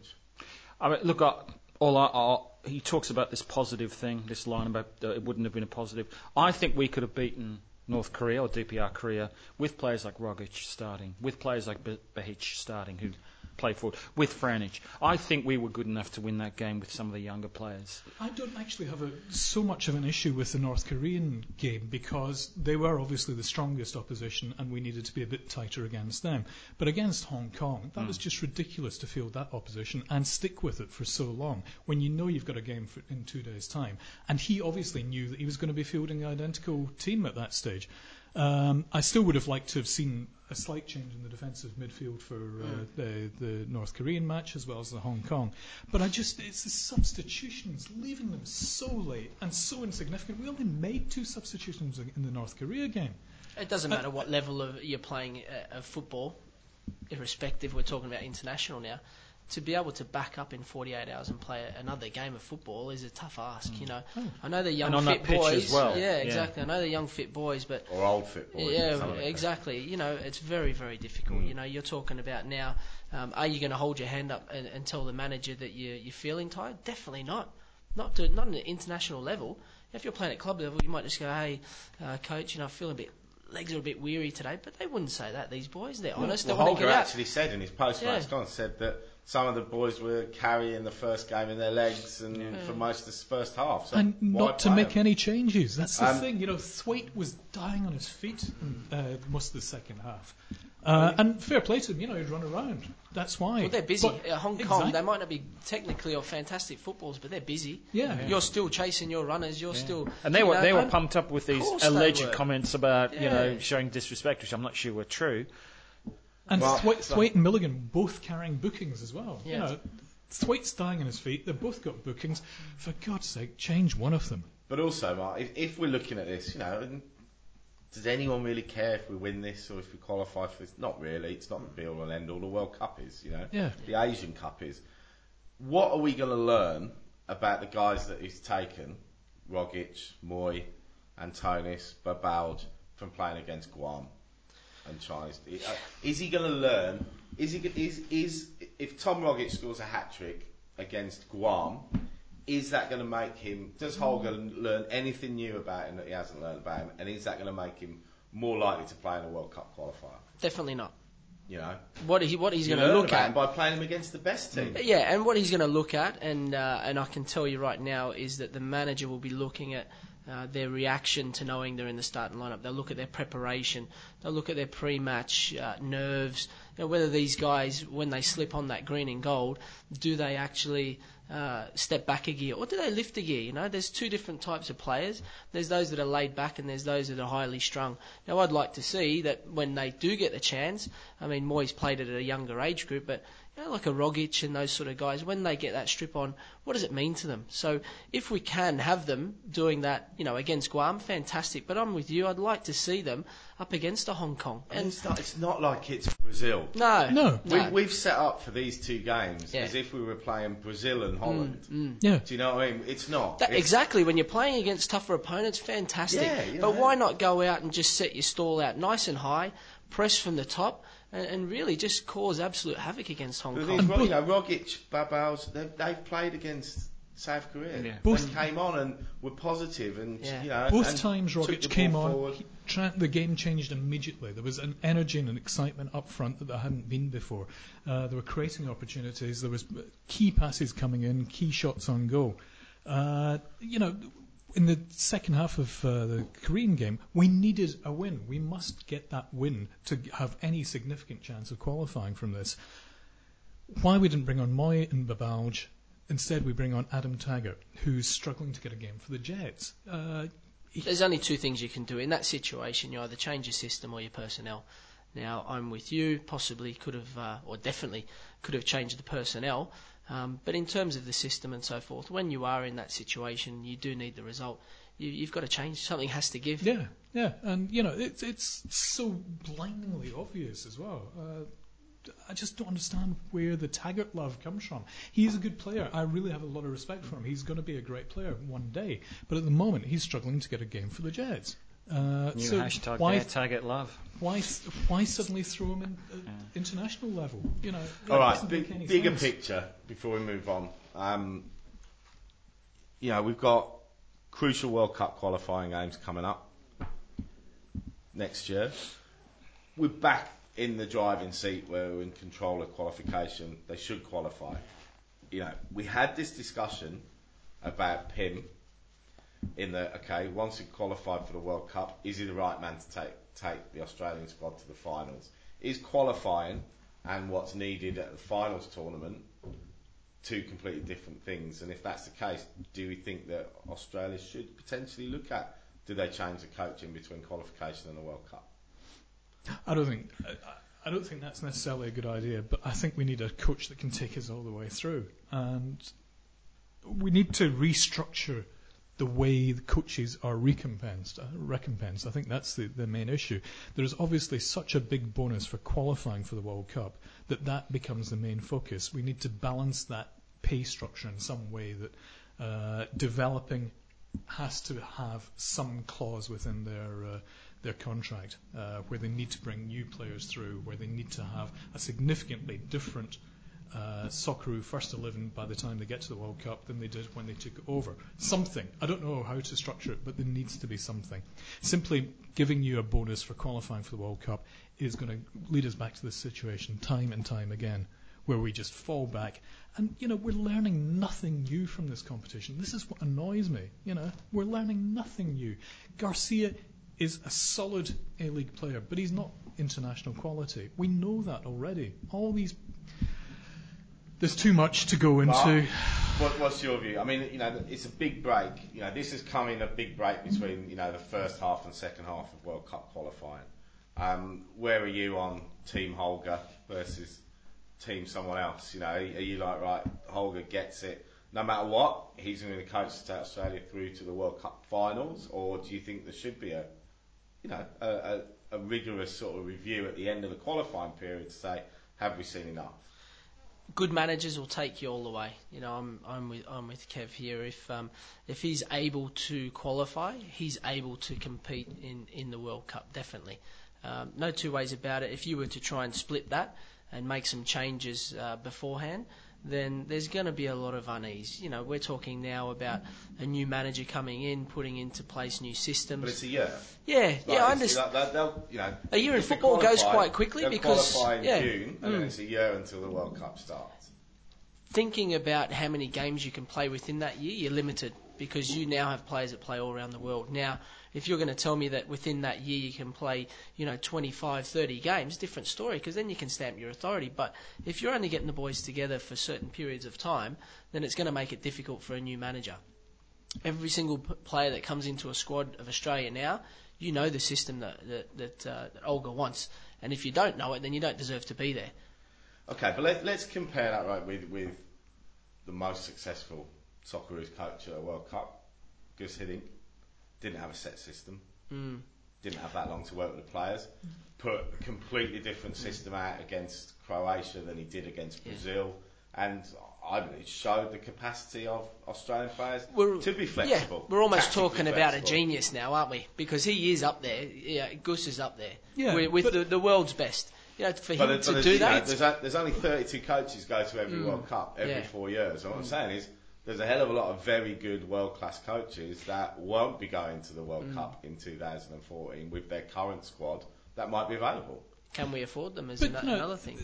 I mean, look, I, all I, I, he talks about this positive thing, this line about uh, it wouldn't have been a positive. I think we could have beaten North Korea or D P R Korea with players like Rogic starting, with players like Bahic starting, who play forward, with Franich. I think we were good enough to win that game with some of the younger players. I don't actually have a, so much of an issue with the North Korean game because they were obviously the strongest opposition and we needed to be a bit tighter against them. But against Hong Kong, that mm. was just ridiculous to field that opposition and stick with it for so long when you know you've got a game for, in two days' time. And he obviously knew that he was going to be fielding an identical team at that stage. Um, I still would have liked to have seen a slight change in the defensive midfield for uh, the, the North Korean match as well as the Hong Kong. But I just, it's the substitutions, leaving them so late and so insignificant. We only made two substitutions in the North Korea game. It doesn't matter uh, what level of you're playing uh, of football, irrespective, we're talking about international now. To be able to back up in forty-eight hours and play another game of football is a tough ask, you know. Oh. I know the young and on fit that pitch boys, as well. Yeah, exactly. Yeah. I know the young fit boys, but or old fit boys. Yeah, like exactly. That. You know, it's very, very difficult. Mm. You know, you're talking about now. Um, are you going to hold your hand up and, and tell the manager that you, you're feeling tired? Definitely not. Not to not on an international level. If you're playing at club level, you might just go, "Hey, uh, coach, you know, I feel a bit." Legs are a bit weary today, but they wouldn't say that. These boys, they're honest. Well, they Holger actually said in his post-match yeah. said that some of the boys were carrying the first game in their legs and yeah. for most of the first half, so and not to make them? any changes. That's the um, thing. You know, Thwaite was dying on his feet uh, most of the second half. Uh, and fair play to them, you know, he'd run around. That's why. Well, they're busy. But, uh, Hong Kong, exactly. They might not be technically or fantastic footballers, but they're busy. Yeah, yeah. You're still chasing your runners. You're yeah. still. And they were know, they were pumped up with these alleged comments about yeah. you know showing disrespect, which I'm not sure were true. And well, Thwaite, Thwaite and Milligan both carrying bookings as well. Yeah. You know, Thwaite's dying on his feet. They've both got bookings. For God's sake, change one of them. But also, Mark, if, if we're looking at this, you know. Does anyone really care if we win this or if we qualify for this? Not really. It's not the be-all and end-all. The World Cup is, you know. Yeah. The Asian Cup is. What are we going to learn about the guys that he's taken, Rogic, Mooy, Antonis, Babaud, from playing against Guam and Chinese? Is he going to learn? Is he? Is is if Tom Rogic scores a hat-trick against Guam, is that going to make him... Does Holger learn anything new about him that he hasn't learned about him? And is that going to make him more likely to play in a World Cup qualifier? Definitely not. You know? What he what he's going to look at... by playing him against the best team. Yeah, and what he's going to look at, and uh, and I can tell you right now, is that the manager will be looking at uh, their reaction to knowing they're in the starting lineup. They'll look at their preparation. They'll look at their pre-match uh, nerves. you know, whether these guys, when they slip on that green and gold, do they actually uh, step back a gear, or do they lift a gear? You know, there's two different types of players. There's those that are laid back, and there's those that are highly strung. Now, I'd like to see that when they do get the chance. I mean, Moy's played it at a younger age group, but you know, like a Rogic and those sort of guys, when they get that strip on, what does it mean to them? So if we can have them doing that, you know, against Guam, fantastic. But I'm with you. I'd like to see them up against a Hong Kong. And it's not, it's not like it's Brazil. No. No. We, no. We've set up for these two games yeah. as if we were playing Brazil and Holland. Mm, mm. Yeah. Do you know what I mean? It's not. That, it's, exactly. When you're playing against tougher opponents, fantastic. Yeah, you know, but why not go out and just set your stall out nice and high, press from the top, and really just cause absolute havoc against Hong Kong. These, you know, Rogic, Babaus, they've, they've played against South Korea. Yeah. Both came on and were positive, and yeah. you know, both and times Rogic came on, he tra- the game changed immediately. There was an energy and an excitement up front that there hadn't been before. Uh, there were creating opportunities. There was key passes coming in, key shots on goal. Uh, you know. In the second half of uh, the Korean game, we needed a win. We must get that win to have any significant chance of qualifying from this. Why we didn't bring on Mooy and Babalj, instead we bring on Adam Taggart, who's struggling to get a game for the Jets. Uh, There's only two things you can do. In that situation, you either change your system or your personnel. Now, I'm with you, possibly could have, uh, or definitely could have changed the personnel. Um, but in terms of the system and so forth, when you are in that situation, you do need the result. You, you've got to change. Something has to give. Yeah, yeah. And, you know, it's, it's so blindingly obvious as well. Uh, I just don't understand where the Taggart love comes from. He's a good player. I really have a lot of respect for him. He's going to be a great player one day. But at the moment, he's struggling to get a game for the Jets. Uh, New so hashtag why, there, Taggart love. Why, why suddenly throw him in uh, yeah. international level? You know. All right, big, bigger sense. Picture before we move on. Um, you know, we've got crucial World Cup qualifying games coming up next year. We're back in the driving seat where we're in control of qualification. They should qualify. You know, we had this discussion about P I M. In the okay, once he qualified for the World Cup, is he the right man to take take the Australian squad to the finals? Is qualifying and what's needed at the finals tournament two completely different things? And if that's the case, do we think that Australia should potentially look at, do they change the coach in between qualification and the World Cup? I don't think I don't think that's necessarily a good idea, but I think we need a coach that can take us all the way through, and we need to restructure the way the coaches are recompensed. Uh, recompensed. I think that's the, the main issue. There is obviously such a big bonus for qualifying for the World Cup that that becomes the main focus. We need to balance that pay structure in some way, that uh, developing has to have some clause within their uh, their contract uh, where they need to bring new players through, where they need to have a significantly different Uh, Socceroo first eleven by the time they get to the World Cup than they did when they took over. Something. I don't know how to structure it, but there needs to be something. Simply giving you a bonus for qualifying for the World Cup is going to lead us back to this situation time and time again, where we just fall back. And, you know, we're learning nothing new from this competition. This is what annoys me. You know, we're learning nothing new. Garcia is a solid A-League player, but he's not international quality. We know that already. All these... There's too much to go into. Well, what, what's your view? I mean, you know, it's a big break. You know, this is coming a big break between, you know, the first half and second half of World Cup qualifying. Um, where are you on Team Holger versus Team someone else? You know, are you like, right, Holger gets it. No matter what, he's going to coach South Australia through to the World Cup finals, or do you think there should be a, you know, a, a, a rigorous sort of review at the end of the qualifying period to say, have we seen enough? Good managers will take you all the way. You know, I'm I'm with I'm with Kev here. If um if he's able to qualify, he's able to compete in, in the World Cup, definitely. Um, no two ways about it. If you were to try and split that and make some changes uh, beforehand, then there's going to be a lot of unease. You know, we're talking now about a new manager coming in, putting into place new systems. But it's a year. Yeah, like, yeah, I understand. Like, you know, a year in football goes quite quickly because qualify in yeah, June, and mm. then it's a year until the World Cup starts. Thinking about how many games you can play within that year, you're limited. because you now have players that play all around the world. Now, if you're going to tell me that within that year you can play, you know, twenty-five, thirty games, different story, because then you can stamp your authority. But if you're only getting the boys together for certain periods of time, then it's going to make it difficult for a new manager. Every single p- player that comes into a squad of Australia now, you know the system that that, that, uh, that Olga wants. And if you don't know it, then you don't deserve to be there. Okay, but let, let's compare that, right, with, with the most successful Socceroos coach at the World Cup, Gus Hiddink. Didn't have a set system. Mm. Didn't have that long to work with the players. Put a completely different system out against Croatia than he did against Brazil. Yeah. And I believe showed the capacity of Australian players we're, to be flexible. Yeah, we're almost talking flexible. About a genius now, aren't we? Because he is up there. Yeah, Gus is up there. Yeah, with, with the, the world's best. You know, for him but, to but do that. Know, there's, there's only thirty-two coaches go to every mm. World Cup every yeah. four years. And what mm. I'm saying is, there's a hell of a lot of very good world-class coaches that won't be going to the World mm. Cup in two thousand fourteen with their current squad that might be available. Can we afford them? Is that no, another thing?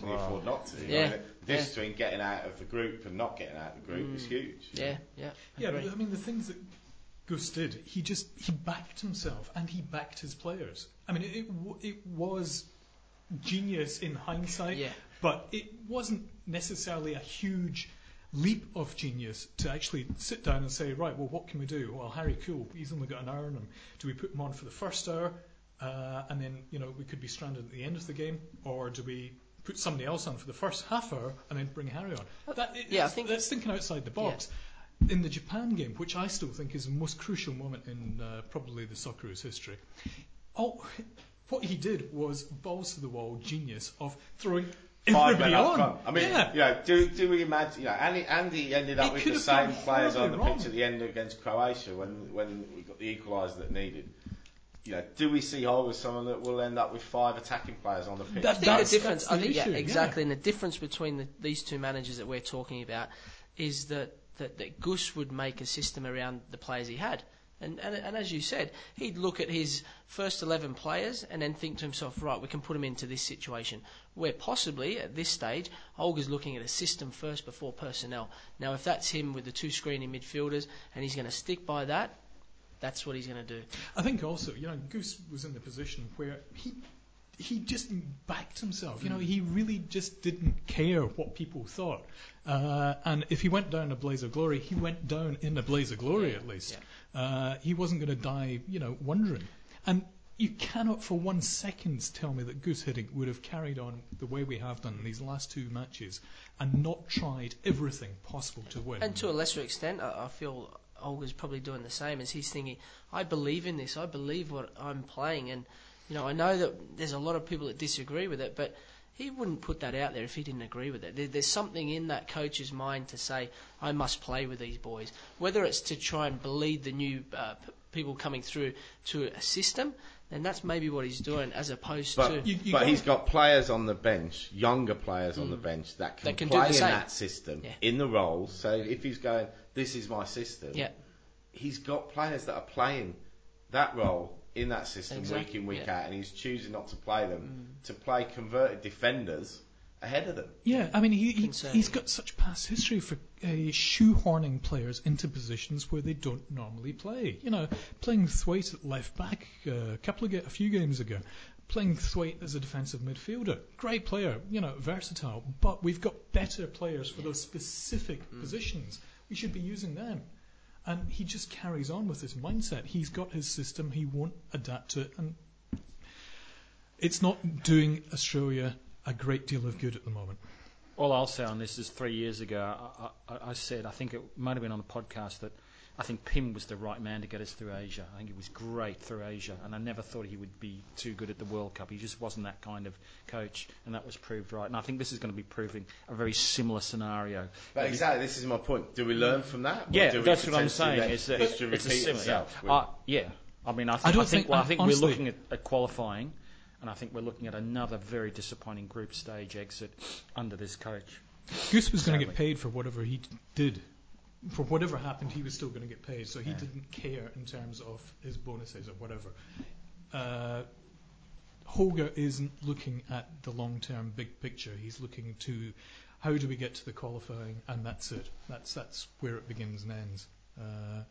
Can we afford not to? Yeah. Right? The difference yeah. between getting out of the group and not getting out of the group mm. is huge. Yeah, yeah. Yeah, yeah, but I mean, the things that Gus did, he just, he backed himself and he backed his players. I mean, it, it was genius in hindsight, yeah. but it wasn't necessarily a huge leap of genius to actually sit down and say, right, well, what can we do? Well, Harry Cool, he's only got an hour in him. Do we put him on for the first hour, uh, and then, you know, we could be stranded at the end of the game, or do we put somebody else on for the first half hour and then bring Harry on? That, it, yeah, I think that's thinking outside the box. Yeah. In the Japan game, which I still think is the most crucial moment in uh, probably the Socceroos' history, oh, what he did was balls to the wall genius of throwing. Five men up front. I mean, yeah. you know, do do we imagine? You know, Andy, Andy ended up it with the same players on the wrong. pitch at the end against Croatia when when we got the equaliser that needed. You know, do we see Holger someone that will end up with five attacking players on the pitch? I think that's, the difference. The I think issue, yeah, exactly. Yeah. And the difference between the, these two managers that we're talking about is that, that that Gus would make a system around the players he had. And, and and as you said, he'd look at his first eleven players and then think to himself, right, we can put them into this situation. Where possibly, at this stage, Olga's looking at a system first before personnel. Now, if that's him with the two screening midfielders and he's going to stick by that, that's what he's going to do. I think also, you know, Goose was in the position where he he just backed himself. You know, he really just didn't care what people thought. Uh, and if he went down a blaze of glory, he went down in a blaze of glory, yeah, at least. Yeah. Uh, he wasn't going to die, you know, wondering. And you cannot for one second tell me that Gus Hiddink would have carried on the way we have done in these last two matches and not tried everything possible to win. And to a lesser extent, I, I feel Olga's probably doing the same, as he's thinking, I believe in this, I believe what I'm playing. And, you know, I know that there's a lot of people that disagree with it, but he wouldn't put that out there if he didn't agree with it. There, there's something in that coach's mind to say, I must play with these boys. Whether it's to try and bleed the new uh, p- people coming through to a system, then that's maybe what he's doing, as opposed but, to... You, you but he's got players on the bench, younger players mm. on the bench, that can, that can play in that system, yeah. in the roles. So if he's going, this is my system, yeah. he's got players that are playing that role in that system, exactly. week in, week yeah. out, and he's choosing not to play them, mm. to play converted defenders ahead of them. Yeah, I mean, he, he, he's got such past history for uh, shoehorning players into positions where they don't normally play. You know, playing Thwaite at left back uh, a couple of ga- a few games ago, playing Thwaite as a defensive midfielder, great player, you know, versatile, but we've got better players for those specific mm. positions. We should be using them. And he just carries on with this mindset. He's got his system. He won't adapt to it. And it's not doing Australia a great deal of good at the moment. All I'll say on this is three years ago, I, I, I said, I think it might have been on a podcast, that I think Pim was the right man to get us through Asia. I think he was great through Asia. And I never thought he would be too good at the World Cup. He just wasn't that kind of coach. And that was proved right. And I think this is going to be proving a very similar scenario. But that exactly, this is my point. Do we learn from that? Yeah, that's what I'm saying. It's a similar. Yeah. Uh, yeah. I mean, I, th- I, don't I think, think, well, I think honestly, we're looking at, at qualifying. And I think we're looking at another very disappointing group stage exit under this coach. Goose was going to get paid for whatever he did. For whatever happened, he was still going to get paid, so he yeah. didn't care in terms of his bonuses or whatever. Uh, Holger isn't looking at the long-term big picture. He's looking to how do we get to the qualifying, and that's it. That's that's where it begins and ends. Uh,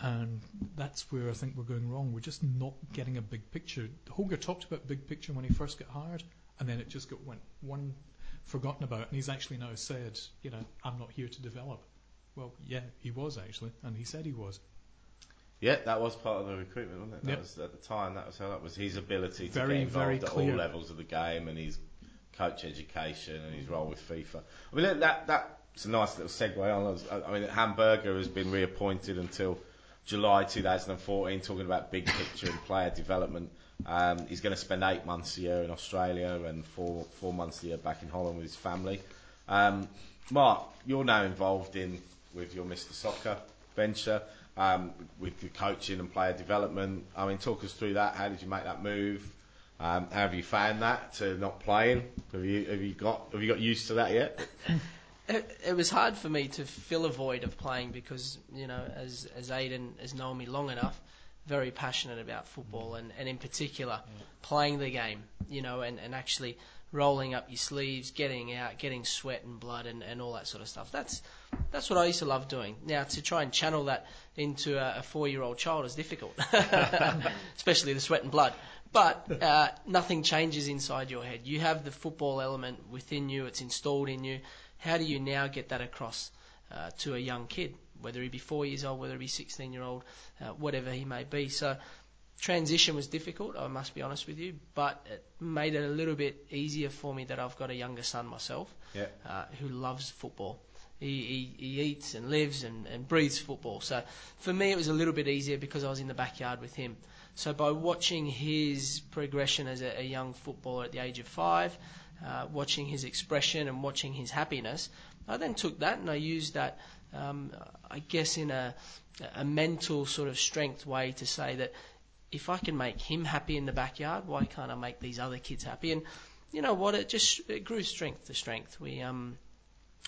and that's where I think we're going wrong. We're just not getting a big picture. Holger talked about big picture when he first got hired, and then it just got went one forgotten about. And he's actually now said, you know, I'm not here to develop. Well, yeah, he was actually, and he said he was. Yeah, that was part of the recruitment, wasn't it? That yep. was at the time. That was how that was his ability to very, get involved very at all levels of the game, and his coach education, and his role with FIFA. I mean, that that's a nice little segue on. I mean, Hamburger has been reappointed until July two thousand fourteen. Talking about big picture and player development, um, he's going to spend eight months a year in Australia and four four months a year back in Holland with his family. Um, Mark, you're now involved in with your Mr Soccer venture. Um, with the coaching and player development. I mean, talk us through that. How did you make that move? Um, how have you found that to not playing? Have you have you got have you got used to that yet? It, it was hard for me to fill a void of playing because, you know, as as Aidan has known me long enough, very passionate about football and, and in particular yeah. playing the game, you know, and, and actually rolling up your sleeves, getting out, getting sweat and blood and, and all that sort of stuff. That's that's what I used to love doing. Now, to try and channel that into a, a four-year-old child is difficult, especially the sweat and blood. But uh, nothing changes inside your head. You have the football element within you. It's installed in you. How do you now get that across uh, to a young kid, whether he be four years old, whether he be sixteen-year-old, uh, whatever he may be? So transition was difficult, I must be honest with you, but it made it a little bit easier for me that I've got a younger son myself yeah. uh, who loves football. He, he, he eats and lives and, and breathes football. So for me it was a little bit easier because I was in the backyard with him. So by watching his progression as a, a young footballer at the age of five, uh, watching his expression and watching his happiness, I then took that and I used that, um, I guess, in a, a mental sort of strength way to say that if I can make him happy in the backyard, why can't I make these other kids happy? And you know what? It just it grew strength to strength. We um,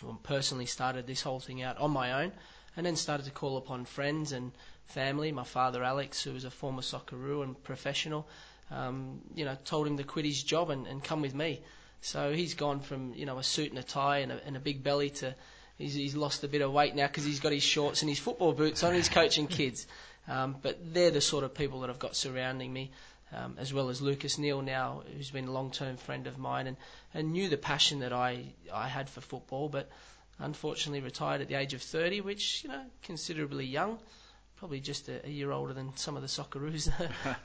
well, personally started this whole thing out on my own, and then started to call upon friends and family. My father, Alex, who was a former Socceroo and professional, um, you know, told him to quit his job and, and come with me. So he's gone from, you know, a suit and a tie and a, and a big belly to he's, he's lost a bit of weight now because he's got his shorts and his football boots on. He's coaching kids. Um, but they're the sort of people that I've got surrounding me, um, as well as Lucas Neal now, who's been a long-term friend of mine and, and knew the passion that I, I had for football, but unfortunately retired at the age of thirty, which, you know, considerably young, probably just a, a year older than some of the Socceroos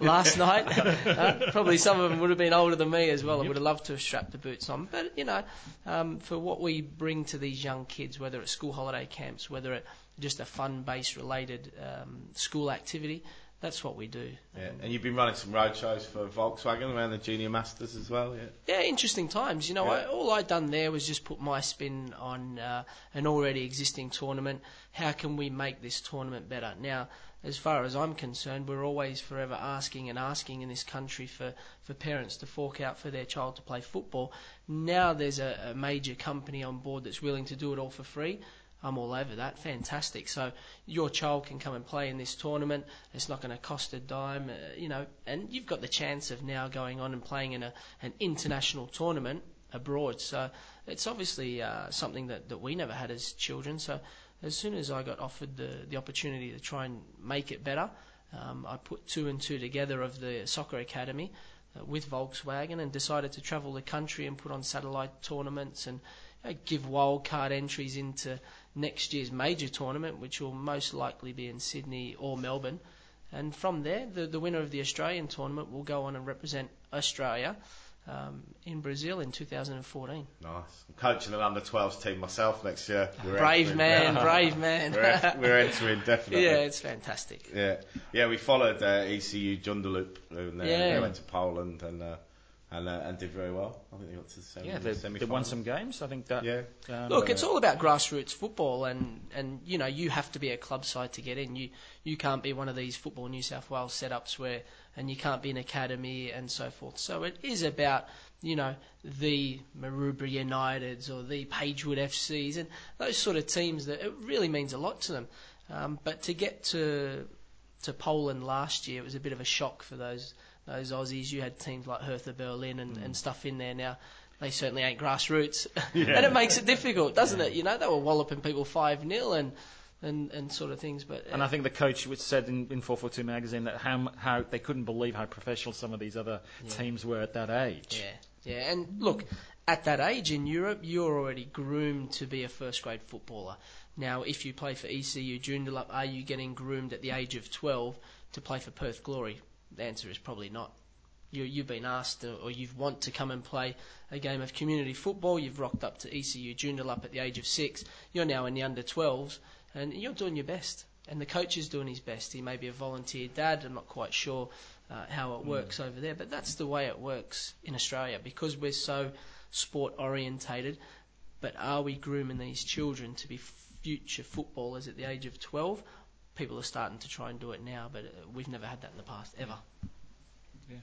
last night. Uh, probably some of them would have been older than me as well and would have loved to have strapped the boots on. But, you know, um, for what we bring to these young kids, whether at school holiday camps, whether at just a fun-based related um, school activity, that's what we do. Yeah. Um, and you've been running some roadshows for Volkswagen around the Junior Masters as well, yeah? Yeah, interesting times. You know, yeah. I, all I'd done there was just put my spin on uh, an already existing tournament. How can we make this tournament better? Now, as far as I'm concerned, we're always forever asking and asking in this country for, for parents to fork out for their child to play football. Now there's a, a major company on board that's willing to do it all for free. I'm all over that. Fantastic. So your child can come and play in this tournament. It's not going to cost a dime, uh, you know, and you've got the chance of now going on and playing in a, an international tournament abroad. So it's obviously uh, something that, that we never had as children. So as soon as I got offered the, the opportunity to try and make it better, um, I put two and two together of the Soccer Academy uh, with Volkswagen and decided to travel the country and put on satellite tournaments and you know, give wildcard entries into next year's major tournament, which will most likely be in Sydney or Melbourne. And from there, the, the winner of the Australian tournament will go on and represent Australia um, in Brazil in two thousand fourteen. Nice. I'm coaching an under twelves team myself next year. We're brave entering. man, brave man. we're, we're entering, definitely. Yeah, it's fantastic. Yeah, yeah. We followed uh, E C U Joondalup, and uh, yeah. they went to Poland and uh, And, uh, and did very well. I think they got to the semi. Yeah, they, they won some games. I think that. Yeah. Um, Look, it's all about grassroots football, and, and you know you have to be a club side to get in. You you can't be one of these Football New South Wales setups where, and you can't be an academy and so forth. So it is about you know the Maroubra Uniteds or the Pagewood F Cs and those sort of teams that it really means a lot to them. Um, but to get to to Poland last year, it was a bit of a shock for those. Those Aussies, you had teams like Hertha Berlin and, mm. and stuff in there now. They certainly ain't grassroots. Yeah. And it makes it difficult, doesn't yeah. it? You know, they were walloping people five nil and and, and sort of things. But and I think the coach said in, in four forty-two magazine that how how they couldn't believe how professional some of these other yeah. teams were at that age. Yeah, yeah. And look, at that age in Europe, you're already groomed to be a first grade footballer. Now, if you play for E C U Joondalup, are you getting groomed at the age of twelve to play for Perth Glory? The answer is probably not. You, you've been asked or you want to come and play a game of community football. You've rocked up to E C U Joondalup at the age of six. You're now in the under twelves, and you're doing your best. And the coach is doing his best. He may be a volunteer dad. I'm not quite sure uh, how it works mm. over there. But that's the way it works in Australia because we're so sport-orientated. But are we grooming these children to be future footballers at the age of twelve? People are starting to try and do it now, but we've never had that in the past, ever. Yeah.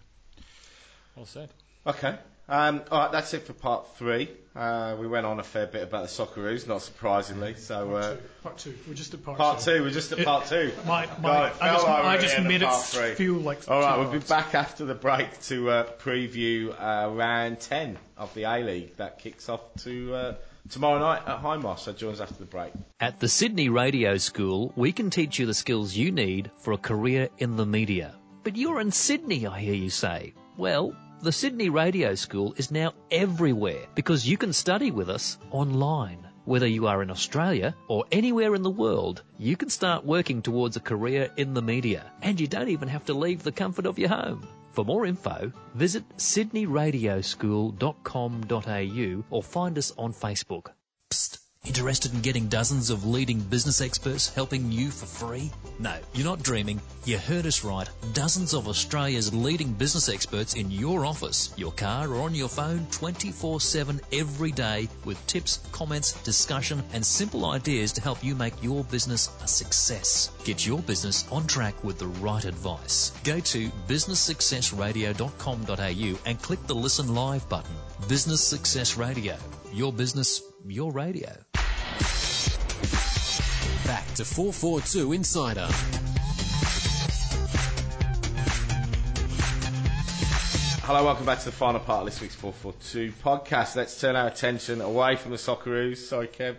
Well said. Okay. Um, all right, that's it for part three. Uh, we went on a fair bit about the Socceroos, not surprisingly. So uh, Part two. We're just at part, part two. two. We're just at part two. My, my, God, I just, like I just made it feel like... All right, we'll be back after the break to uh, preview uh, round ten of the A-League. That kicks off to... Uh, tomorrow night at High Moss, so join us after the break. At the Sydney Radio School, we can teach you the skills you need for a career in the media. But you're in Sydney, I hear you say. Well, the Sydney Radio School is now everywhere because you can study with us online. Whether you are in Australia or anywhere in the world, you can start working towards a career in the media. And you don't even have to leave the comfort of your home. For more info, visit sydney radio school dot com dot a u or find us on Facebook. Psst, interested in getting dozens of leading business experts helping you for free? No, you're not dreaming. You heard us right. Dozens of Australia's leading business experts in your office, your car or on your phone twenty-four seven every day with tips, comments, discussion and simple ideas to help you make your business a success. Get your business on track with the right advice. Go to business success radio dot com dot a u and click the Listen Live button. Business Success Radio. Your business, your radio. Back to four forty-two Insider. Hello, welcome back to the final part of this week's four forty-two podcast. Let's turn our attention away from the Socceroos, sorry Kev,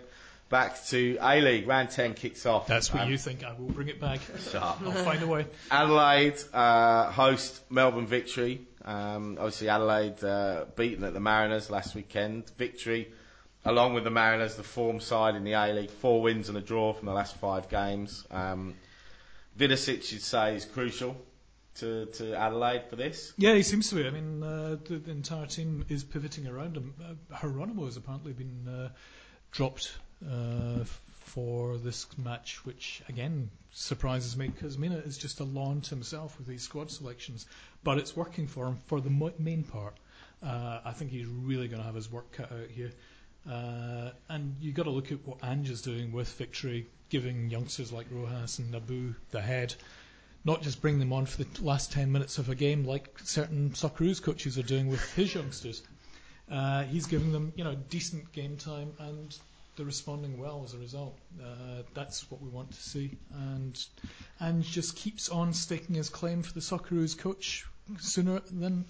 back to A-League. Round ten kicks off. That's what um, you think. I will bring it back. Shut up. I'll find a way. Adelaide uh, host Melbourne Victory. Um, obviously, Adelaide uh, beaten at the Mariners last weekend. Victory, along with the Mariners, the form side in the A-League. Four wins and a draw from the last five games. Um, Vincic, you'd say, is crucial to, to Adelaide for this. Yeah, he seems to be. I mean, uh, the, the entire team is pivoting around him. Uh, Geronimo has apparently been uh, dropped uh, for this match, which, again, surprises me because Mina is just a lawn to himself with these squad selections. But it's working for him for the mo- main part. Uh, I think he's really going to have his work cut out here. Uh, and you got to look at what Ange is doing with Victory, giving youngsters like Rojas and Nabu the head, not just bring them on for the last ten minutes of a game like certain Socceroos coaches are doing with his youngsters. Uh, he's giving them, you know, decent game time, and they're responding well as a result. Uh, that's what we want to see, and Ange just keeps on staking his claim for the Socceroos coach sooner than.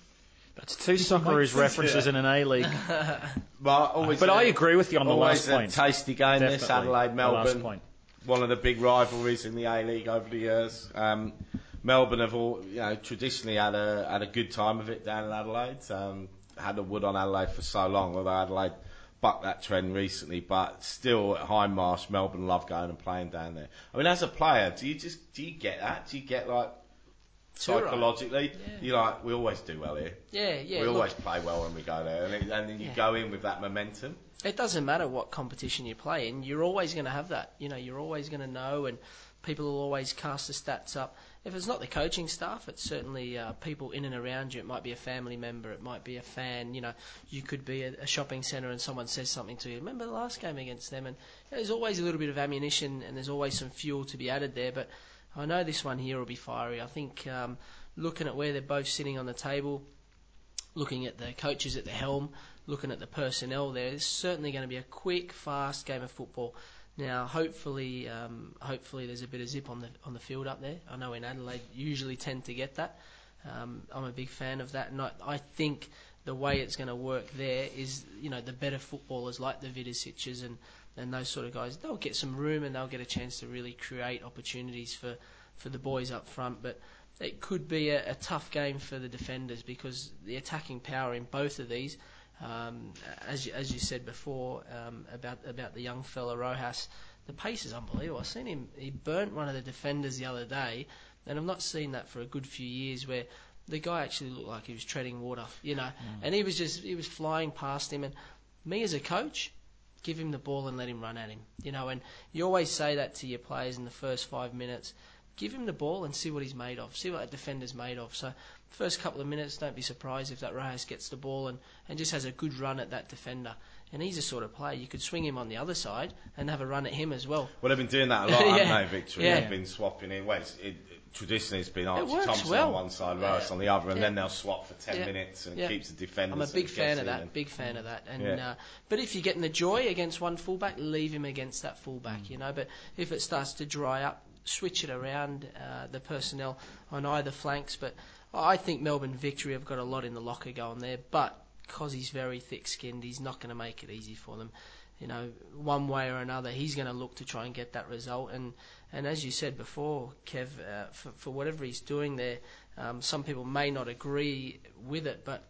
That's two Socceroos references in an A-League. Well, but a, I agree with you on the last point. Always a tasty game, definitely. This Adelaide-Melbourne, one of the big rivalries in the A-League over the years. Um, Melbourne have all, you know, traditionally had a had a good time of it down in Adelaide. Um, had a wood on Adelaide for so long, although Adelaide bucked that trend recently. But still, at High Marsh, Melbourne love going and playing down there. I mean, as a player, do you just do you get that? Do you get like? Psychologically, yeah. You're like, we always do well here. Yeah, yeah. We look, always play well when we go there, and, it, and then you yeah. go in with that momentum. It doesn't matter what competition you play in, you're always going to have that. You know, you're always going to know, and people will always cast the stats up. If it's not the coaching staff, it's certainly uh, people in and around you. It might be a family member, it might be a fan. You know, you could be at a shopping centre and someone says something to you. Remember the last game against them, and you know, there's always a little bit of ammunition, and there's always some fuel to be added there, but. I know this one here will be fiery. I think um, looking at where they're both sitting on the table, looking at the coaches at the helm, looking at the personnel there, it's certainly going to be a quick, fast game of football. Now, hopefully, um, hopefully there's a bit of zip on the on the field up there. I know in Adelaide usually tend to get that. Um, I'm a big fan of that, and I, I think the way it's going to work there is, you know, the better footballers like the Vidicic's and, and those sort of guys, they'll get some room and they'll get a chance to really create opportunities for, for the boys up front. But it could be a, a tough game for the defenders because the attacking power in both of these, um, as, you, as you said before um, about about the young fella Rojas, the pace is unbelievable. I've seen him, he burnt one of the defenders the other day, and I've not seen that for a good few years where the guy actually looked like he was treading water, you know, mm. and he was just, he was flying past him. And me as a coach, give him the ball and let him run at him, you know, and you always say that to your players in the first five minutes, give him the ball and see what he's made of, see what a defender's made of. So first couple of minutes, don't be surprised if that Rojas gets the ball and, and just has a good run at that defender. And he's a sort of player, you could swing him on the other side and have a run at him as well. Well, they've been doing that a lot, yeah. haven't they, Victory? Yeah. They've been swapping in. Well, it's, it, it, traditionally it's been Archie it Thompson well. on one side, yeah. Rojas on the other, and yeah. then they'll swap for ten yeah. minutes and yeah. keeps the defenders. I'm a big fan of that, and, big fan of that. And yeah. uh, But if you're getting the joy against one fullback, leave him against that fullback, mm. you know. But if it starts to dry up, switch it around, uh, the personnel on either flanks. But I think Melbourne Victory have got a lot in the locker going there, but because he's very thick-skinned, he's not going to make it easy for them. You know, one way or another, he's going to look to try and get that result. And, and as you said before, Kev, uh, for, for whatever he's doing there, um, some people may not agree with it, but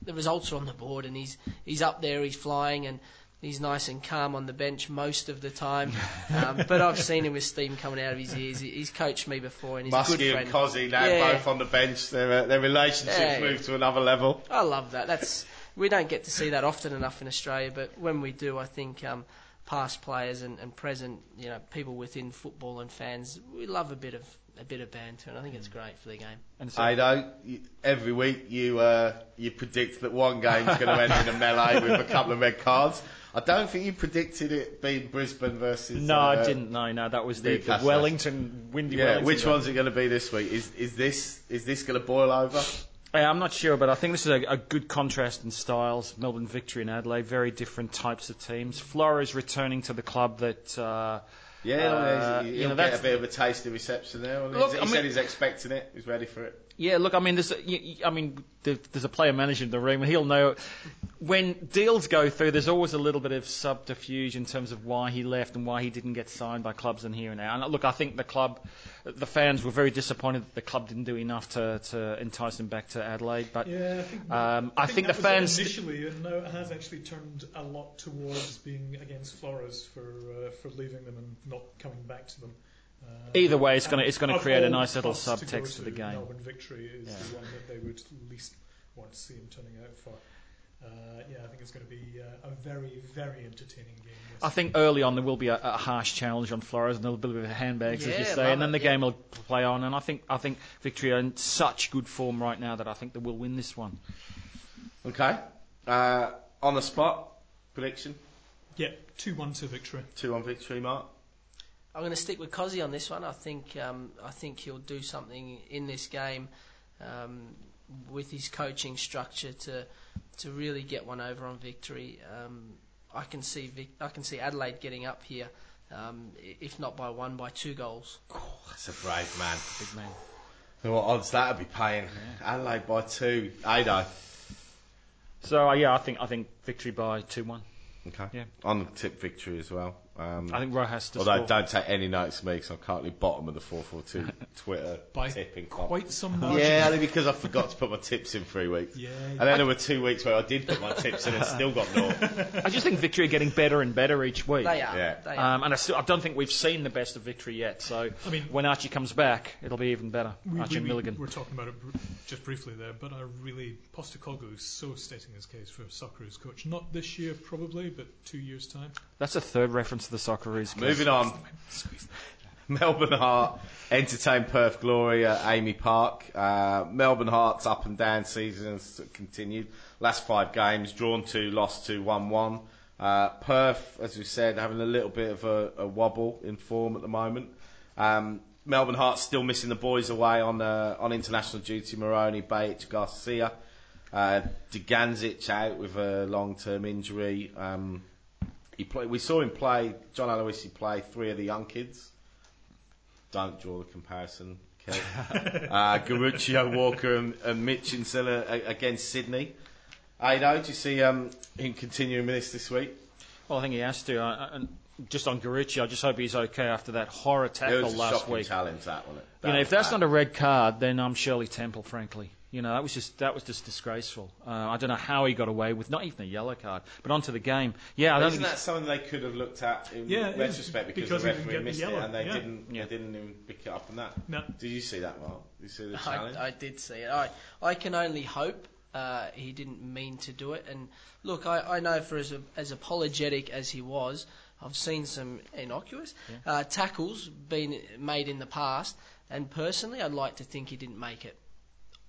the results are on the board, and he's he's up there, he's flying, and he's nice and calm on the bench most of the time. Um, but I've seen him with steam coming out of his ears. He's coached me before, and he's Musky a good friend. Musky and Cozzy, now yeah. both on the bench. Their, uh, their relationships yeah. moved to another level. I love that. That's... We don't get to see that often enough in Australia, but when we do, I think um, past players and, and present, you know, people within football and fans, we love a bit of a bit of banter, and I think it's great for the game. And so, Aido, every week you uh, you predict that one game's going to end in a melee with a couple of red cards. I don't think you predicted it being Brisbane versus. No, uh, I didn't. No, no, that was the, the Wellington windy. Yeah, Wellington which game. One's it going to be this week? Is is this is this going to boil over? I'm not sure, but I think this is a, a good contrast in styles. Melbourne Victory and Adelaide, very different types of teams. Flores returning to the club that... Uh, yeah, uh, he'll you know, get a bit of a tasty reception there. Look, he I said mean, he's expecting it. He's ready for it. Yeah, look, I mean, there's a, I mean, there's a player manager in the room, and he'll know... When deals go through, there's always a little bit of subterfuge in terms of why he left and why he didn't get signed by clubs in here and there. And look, I think the club... The fans were very disappointed that the club didn't do enough to, to entice him back to Adelaide. But yeah, I think, um, I think, I think, think the fans initially, and now it has actually turned a lot towards being against Flores for uh, for leaving them and not coming back to them. Uh, Either way, it's going to it's going to create a nice little subtext to, to the game. Melbourne Victory is yeah. the one that they would least want to see him turning out for. Uh, yeah, I think it's going to be uh, a very, very entertaining game. Yes. I think early on there will be a, a harsh challenge on Flores and a little bit of handbags, yeah, as you say, and then the it, game yeah. will play on. And I think I think Victory are in such good form right now that I think they will win this one. Okay. Uh, on the spot, prediction? Yeah, two one to Victory. two one Victory, Mark. I'm going to stick with Cozzy on this one. I think um, I think he'll do something in this game um, with his coaching structure to... to really get one over on Victory. Um, I can see Vic, I can see Adelaide getting up here, um, if not by one, by two goals. Oh, that's a brave man. Big man. What odds that would be paying? Yeah. Adelaide by two. Aido. So uh, yeah, I think I think Victory by two one. Okay. Yeah. I'm tip Victory as well. Um, I think Rojas to although score. Don't take any notes of me because I'm currently bottom of the four four two Twitter by tipping comp. Quite some margin. Yeah, only because I forgot to put my tips in three weeks. Yeah, and then I, there were two weeks where I did put my tips in and still got naught. I just think Victory are getting better and better each week. They are. Yeah. They are. Um, and I, still, I don't think we've seen the best of Victory yet. So I mean, when Archie comes back, it'll be even better. We, Archie we, we, Milligan. We were talking about it br- just briefly there, but I really Postecoglou is so stating his case for soccer as coach. Not this year probably, but two years time. That's a third reference. The Socceroos. Moving on. Melbourne Heart entertain Perth Glory at Amy Park. Uh, Melbourne Heart's up and down season has continued. Last five games, drawn two, lost two, one one. Uh, Perth, as we said, having a little bit of a, a wobble in form at the moment. Um, Melbourne Heart's still missing the boys away on uh, on international duty. Moroni, Bajic, Garcia, uh, Deganzic out with a long-term injury. Um, He play, we saw him play, John Aloisi play three of the young kids. Don't draw the comparison, Kev. uh, Garuccio, Walker and, and Mitch Insilla against Sydney. Ado, do you see um, him continuing with this this week? Well, I think he has to. I, and just on Gurucci, I just hope he's okay after that horror tackle last week. It was a shocking challenge, that one. You know, if that's not a red card, then I'm Shirley Temple, frankly. You know, that was just that was just disgraceful. Uh, I don't know how he got away with not even a yellow card. But onto the game. Yeah, I don't Isn't that something they could have looked at in yeah, retrospect because, because the referee missed the it and they yeah. didn't yeah. they didn't even pick it up on that? No. Did you see that, Mark? Did you see the challenge? I, I did see it. I I can only hope uh, he didn't mean to do it. And look, I, I know for as as apologetic as he was, I've seen some innocuous yeah. uh, tackles being made in the past, and personally, I'd like to think he didn't make it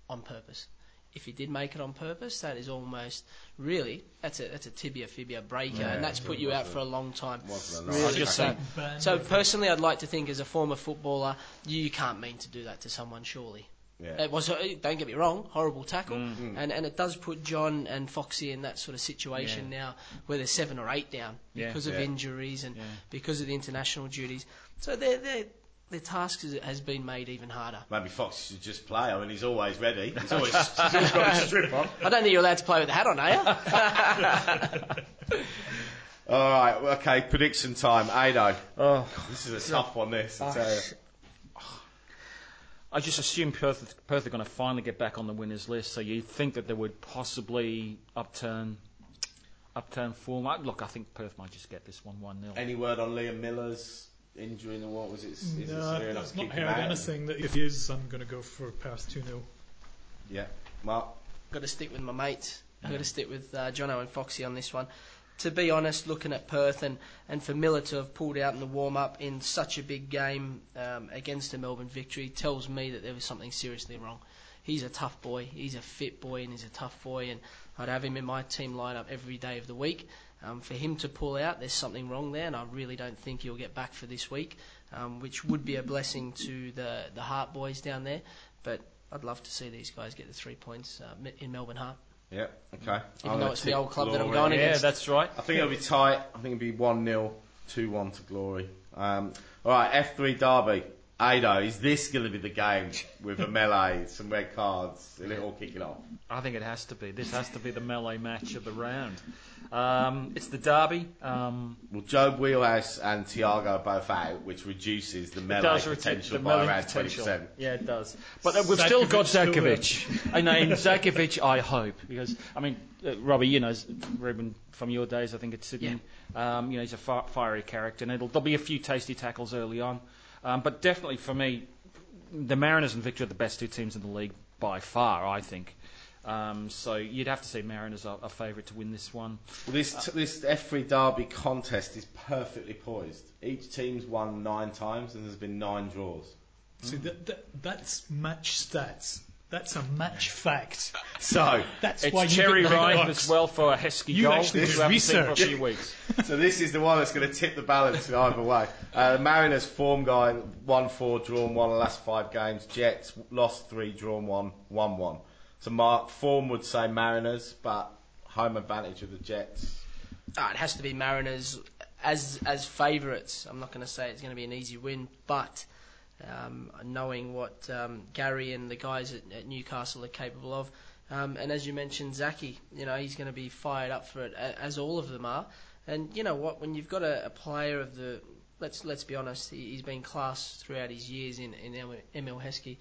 on purpose. If he did make it on purpose, that is almost really that's a that's a tibia fibia breaker, yeah, and that's put you out for a long time. Really. So, so personally, I'd like to think as a former footballer, you can't mean to do that to someone, surely. Yeah. It was, don't get me wrong, horrible tackle, mm-hmm. and and it does put John and Foxy in that sort of situation yeah. now, where they're seven or eight down because yeah. of yeah. injuries and yeah. because of the international duties. So they're they're. Their task has been made even harder. Maybe Fox should just play. I mean, he's always ready. He's always, he's always got his strip on. I don't think you're allowed to play with the hat on, are you? All right, okay, prediction time. Ado. Oh, this is a tough one, this, I tell you. I just assume Perth, Perth are going to finally get back on the winners list, so you think that they would possibly upturn... upturn form. Look, I think Perth might just get this one one nil. Any word on Liam Miller's... injury in the what was it? Is no, it that's not heard anything. That if he is, I'm going to go for past two nil. Yeah, Mark. Got to stick with my mates. Yeah. I've got to stick with uh, Jono and Foxy on this one. To be honest, looking at Perth and, and for Miller to have pulled out in the warm up in such a big game um, against the Melbourne Victory tells me that there was something seriously wrong. He's a tough boy. He's a fit boy and he's a tough boy, and I'd have him in my team lineup every day of the week. Um, for him to pull out, there's something wrong there, and I really don't think he'll get back for this week, um, which would be a blessing to the, the Hart boys down there. But I'd love to see these guys get the three points uh, in Melbourne Hart. Yeah, okay. Even I'll though it's the old club Glory that I'm going yeah, against. Yeah, that's right. I think it'll be tight. I think it'll be one nil, two one to Glory. Um, all right, F three derby. Ado, is this going to be the game with a melee, some red cards, and it all kicking off? I think it has to be. This has to be the melee match of the round. Um, it's the derby. Um, well, Job Wheelhouse and Tiago both out, which reduces the melee does, potential the by melee around potential. twenty percent. Yeah, it does. But uh, we've Zakovic still got Zakovic. I mean, Zakovic, I hope. Because, I mean, uh, Robbie, you know, Ruben, from your days, I think it's Sydney. Yeah. Um, you know, he's a far, fiery character, and it'll, there'll be a few tasty tackles early on. Um, but definitely for me, the Mariners and Victory are the best two teams in the league by far, I think. Um, so you'd have to say Mariners are a favourite to win this one. Well, this uh, this F three derby contest is perfectly poised. Each team's won nine times and there's been nine draws. So mm. that, that, that's match stats. That's a match fact. So that's it's why cherry ripe as well for a Heskey goal. Actually this research. For a few weeks. So this is the one that's going to tip the balance either way. Uh, the Mariners form guy won four, drawn one, the last five games. Jets lost three, drawn one, won one. So Mark, form would say Mariners, but home advantage of the Jets. Oh, it has to be Mariners as as favourites. I'm not going to say it's going to be an easy win, but. Um, knowing what um, Gary and the guys at, at Newcastle are capable of, um, and as you mentioned, Zaki, you know he's going to be fired up for it, as all of them are. And you know what? When you've got a, a player of the, let's let's be honest, he, he's been classed throughout his years in in Emil Heskey.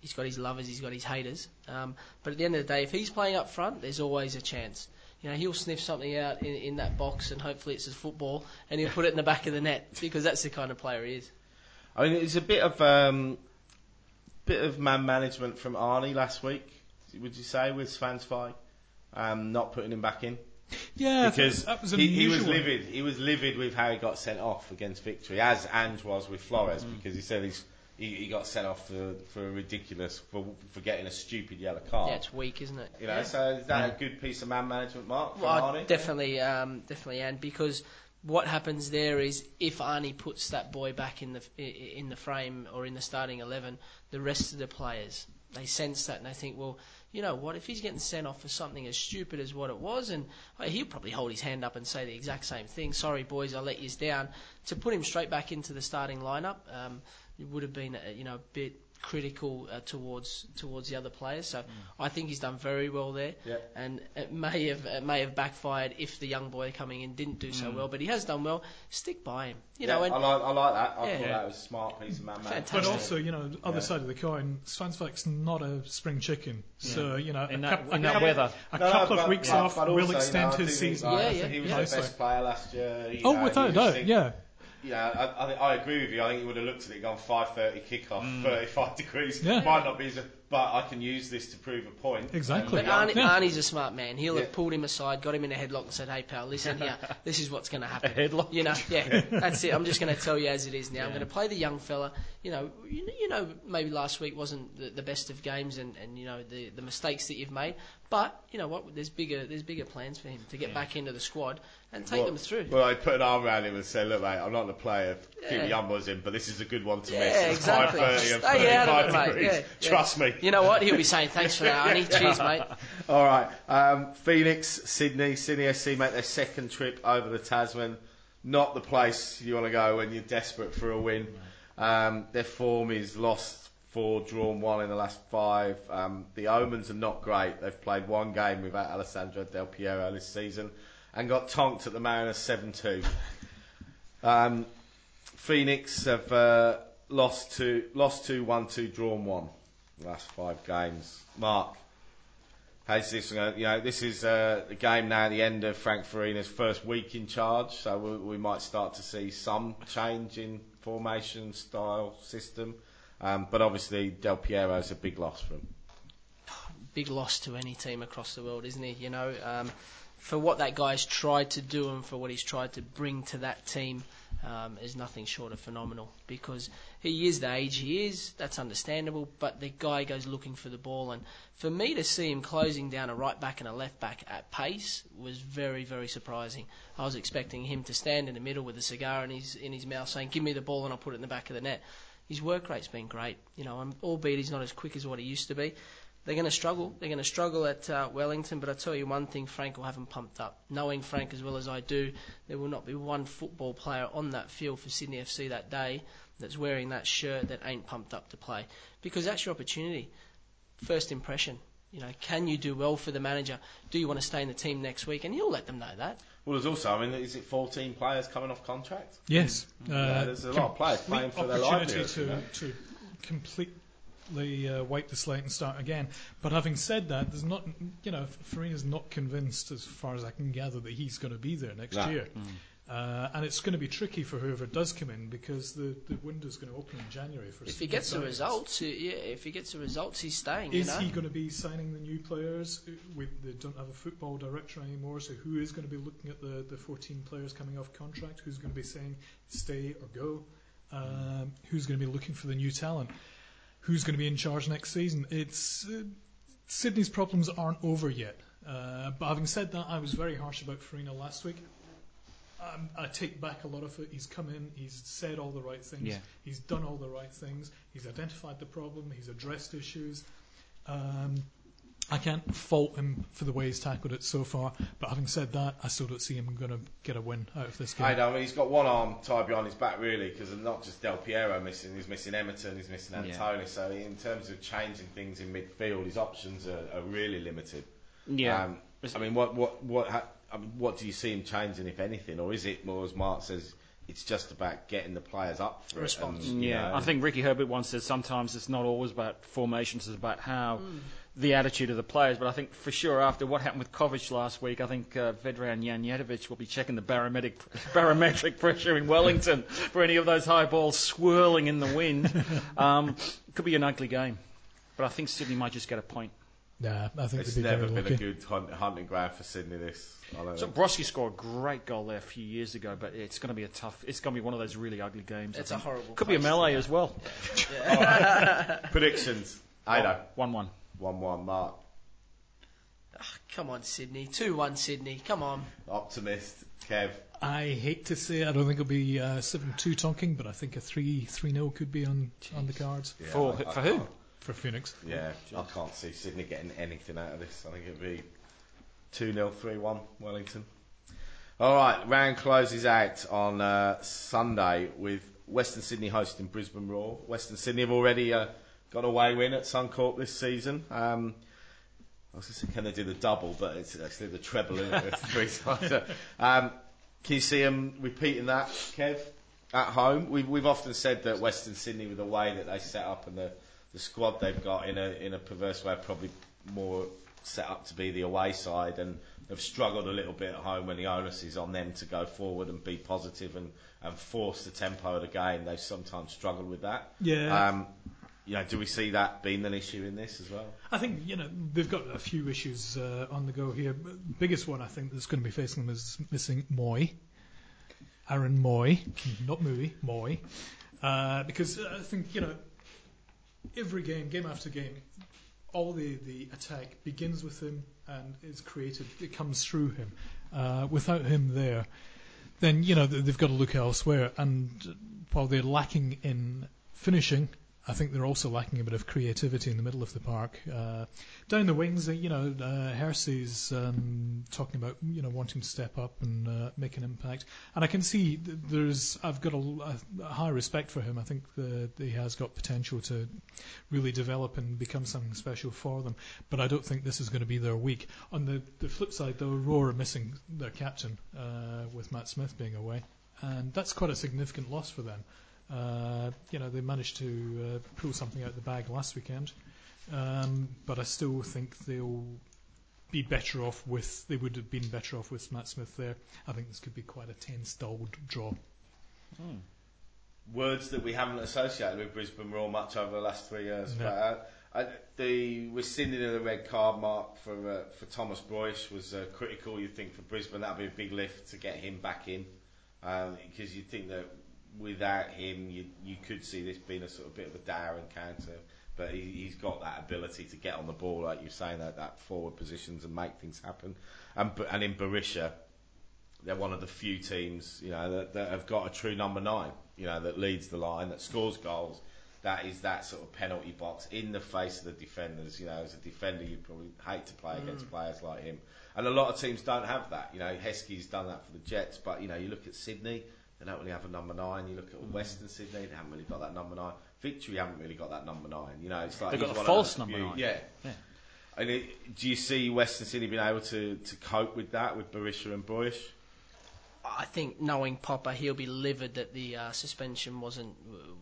He's got his lovers, he's got his haters. Um, but at the end of the day, if he's playing up front, there's always a chance. You know, he'll sniff something out in, in that box, and hopefully it's his football, and he'll put it in the back of the net because that's the kind of player he is. I mean, it's a bit of um, bit of man management from Arnie last week. Would you say with Svansvai, um, not putting him back in? Yeah, because that was he, he was livid. He was livid with how he got sent off against Victory, as Ange was with Flores, mm. because he said he's, he he got sent off for for a ridiculous for for getting a stupid yellow card. Yeah, it's weak, isn't it? You know, yeah. So is that yeah. a good piece of man management, Mark? From well, Arnie? definitely, um, definitely, and because. What happens there is if Arnie puts that boy back in the in the frame or in the starting eleven, the rest of the players, they sense that and they think, well, you know what, if he's getting sent off for something as stupid as what it was, and he'll probably hold his hand up and say the exact same thing, sorry boys, I let yous down. To put him straight back into the starting lineup, um, it would have been a, you know, a bit critical uh, towards towards the other players. So mm. I think he's done very well there. Yep. And it may have it may have backfired if the young boy coming in didn't do so mm. well, but he has done well. Stick by him. You yeah, know, and I like I like that. I yeah. thought that was a smart piece of man magic. But also, you know, other yeah. side of the coin, Swansfack's not a spring chicken. So, yeah. you know, in a, that, cu- in a, that weather. a no, couple no, of weeks like, off will also, extend no, his season. Like, yeah, yeah, he was yeah. the best player last year. You oh, know, without a doubt, yeah. Yeah, I, I, I agree with you. I think he would have looked at it, gone five thirty kickoff, mm. thirty-five degrees. Yeah. Might not be, as a, but I can use this to prove a point. Exactly. But Arnie, yeah. Arnie's a smart man. He'll yeah. have pulled him aside, got him in a headlock, and said, "Hey pal, listen here. This is what's going to happen." A headlock. You know, yeah, that's it. I'm just going to tell you as it is now. Yeah. I'm going to play the young fella. You know, you, you know, maybe last week wasn't the, the best of games, and, and you know the, the mistakes that you've made. But you know what? There's bigger there's bigger plans for him to get yeah. back into the squad. And take well, them through. Well, I put an arm around him and say, "Look, mate, I'm not the player. Yeah. Keep the young boys in, but this is a good one to yeah, miss. It's exactly. five thirty and thirty-five degrees. Yeah, yeah. Trust me." You know what? He'll be saying, "Thanks for that, Arnie. Cheers, mate." All right. Um, Phoenix, Sydney, Sydney F C make their second trip over the Tasman. Not the place you want to go when you're desperate for a win. Um, their form is lost four, drawn one in the last five. Um, the omens are not great. They've played one game without Alessandro Del Piero this season. And got tonked at the Mariners seven two. um, Phoenix have uh, lost two, lost two, one two, drawn one. Last five games. Mark, how's this? You know, this is uh, the game now. At the end of Frank Farina's first week in charge, so we, we might start to see some change in formation, style, system. Um, but obviously, Del Piero's a big loss for him. Big loss to any team across the world, isn't he? You know. Um, For what that guy's tried to do and for what he's tried to bring to that team um, is nothing short of phenomenal, because he is the age he is, that's understandable, but the guy goes looking for the ball, and for me to see him closing down a right back and a left back at pace was very, very surprising. I was expecting him to stand in the middle with a cigar in his, in his mouth saying, "Give me the ball and I'll put it in the back of the net." His work rate's been great, you know, and albeit he's not as quick as what he used to be. They're going to struggle. They're going to struggle at uh, Wellington, but I tell you one thing, Frank will have them pumped up. Knowing Frank as well as I do, there will not be one football player on that field for Sydney F C that day that's wearing that shirt that ain't pumped up to play, because that's your opportunity. First impression. You know, can you do well for the manager? Do you want to stay in the team next week? And he'll let them know that. Well, there's also, I mean, is it fourteen players coming off contract? Yes. Uh, yeah, there's a lot of players playing for their livelihood. To, you know? to complete... Uh, wipe the slate and start again. But having said that, there's not, you know, Farina's not convinced, as far as I can gather, that he's going to be there next no. year. Mm. Uh, and it's going to be tricky for whoever does come in, because the, the window's going to open in January. For if he gets the results, yeah, if he gets the results, he's staying. Is you know? he going to be signing the new players? We, they don't have a football director anymore, so who is going to be looking at the, the fourteen players coming off contract? Who's going to be saying stay or go? Um, who's going to be looking for the new talent? Who's going to be in charge next season? It's uh, Sydney's problems aren't over yet. Uh, but having said that, I was very harsh about Farina last week. Um, I take back a lot of it. He's come in, he's said all the right things, yeah. he's done all the right things, he's identified the problem, he's addressed issues. Um, I can't fault him for the way he's tackled it so far, but having said that, I still don't see him going to get a win out of this game. I know, I mean, he's got one arm tied behind his back, really, because not just Del Piero missing, he's missing Emerton, he's missing Antoni, yeah. so in terms of changing things in midfield, his options are, are really limited. Yeah. Um, I mean, what what what ha- I mean, what do you see him changing, if anything, or is it more, as Mark says, it's just about getting the players up for response? It and, yeah, you know, I think Ricky Herbert once said sometimes it's not always about formations, it's about how... Mm. the attitude of the players. But I think for sure after what happened with Kovac last week, I think uh, Vedran Janjetovic will be checking the barometric barometric pressure in Wellington for any of those high balls swirling in the wind. Um, could be an ugly game, but I think Sydney might just get a point. Nah, I think it's be never been lucky. a good hunt, hunting ground for Sydney. This, so Broich scored a great goal there a few years ago, but it's going to be a tough. It's going to be one of those really ugly games. It's a horrible. Could be a melee as well. Yeah. Yeah. All right. Predictions. I know one one. one one, Mark. Oh, come on, Sydney. two one, Sydney. Come on. Optimist, Kev. I hate to say it. I don't think it'll be uh, seven two Tonking, but I think a three nil could be on, on the cards. Yeah, for I, I for who? For Phoenix. Yeah, I can't see Sydney getting anything out of this. I think it'll be two nil, three one, Wellington. All right, round closes out on uh, Sunday with Western Sydney hosting Brisbane Roar. Western Sydney have already... Uh, got a way win at Suncorp this season. Um, I was going to say, can they do the double? But it's actually the treble, isn't it? Three-sider. Um, can you see them repeating that, Kev, at home? We've, we've often said that Western Sydney, with the way that they set up and the, the squad they've got, in a in a perverse way, probably more set up to be the away side, and have struggled a little bit at home when the onus is on them to go forward and be positive and, and force the tempo of the game. They've sometimes struggled with that. Yeah. Um, you know, do we see that being an issue in this as well? I think, you know, they've got a few issues uh, on the go here. The biggest one I think that's going to be facing them is missing Mooy. Aaron Mooy. Not Mooy, Mooy. Uh, because I think, you know, every game, game after game, all the, the attack begins with him and is created. It comes through him. Uh, without him there, then, you know, they've got to look elsewhere. And while they're lacking in finishing, I think they're also lacking a bit of creativity in the middle of the park. Uh, down the wings, you know, uh, Hersey's um, talking about, you know, wanting to step up and uh, make an impact. And I can see there's, I've got a, a high respect for him. I think that he has got potential to really develop and become something special for them. But I don't think this is going to be their week. On the, the flip side, though, Roar are missing their captain uh, with Matt Smith being away. And that's quite a significant loss for them. Uh, you know, they managed to uh, pull something out of the bag last weekend, um, but I still think they'll be better off with, they would have been better off with Matt Smith there. I think this could be quite a tense, dull draw. Hmm. Words that we haven't associated with Brisbane Roar much over the last three years. No. But, uh, I, the rescinding of the red card, Mark, for uh, for Thomas Broich was uh, critical. You'd think for Brisbane that would be a big lift to get him back in, because um, you'd think that without him, you you could see this being a sort of bit of a dour encounter. But he, he's got that ability to get on the ball, like you're saying, that that forward positions and make things happen. And and in Berisha, they're one of the few teams, you know, that, that have got a true number nine, you know, that leads the line, that scores goals, that is that sort of penalty box in the face of the defenders. You know, as a defender, you probably hate to play mm. against players like him. And a lot of teams don't have that. You know, Heskey's done that for the Jets, but you know, you look at Sydney. They don't really have a number nine. You look at Western Sydney; they haven't really got that number nine. Victory haven't really got that number nine. You know, it's like they've got a false number nine. Yeah. yeah. And it, do you see Western Sydney being able to, to cope with that with Berisha and Broich? I think knowing Popper, he'll be livid that the uh, suspension wasn't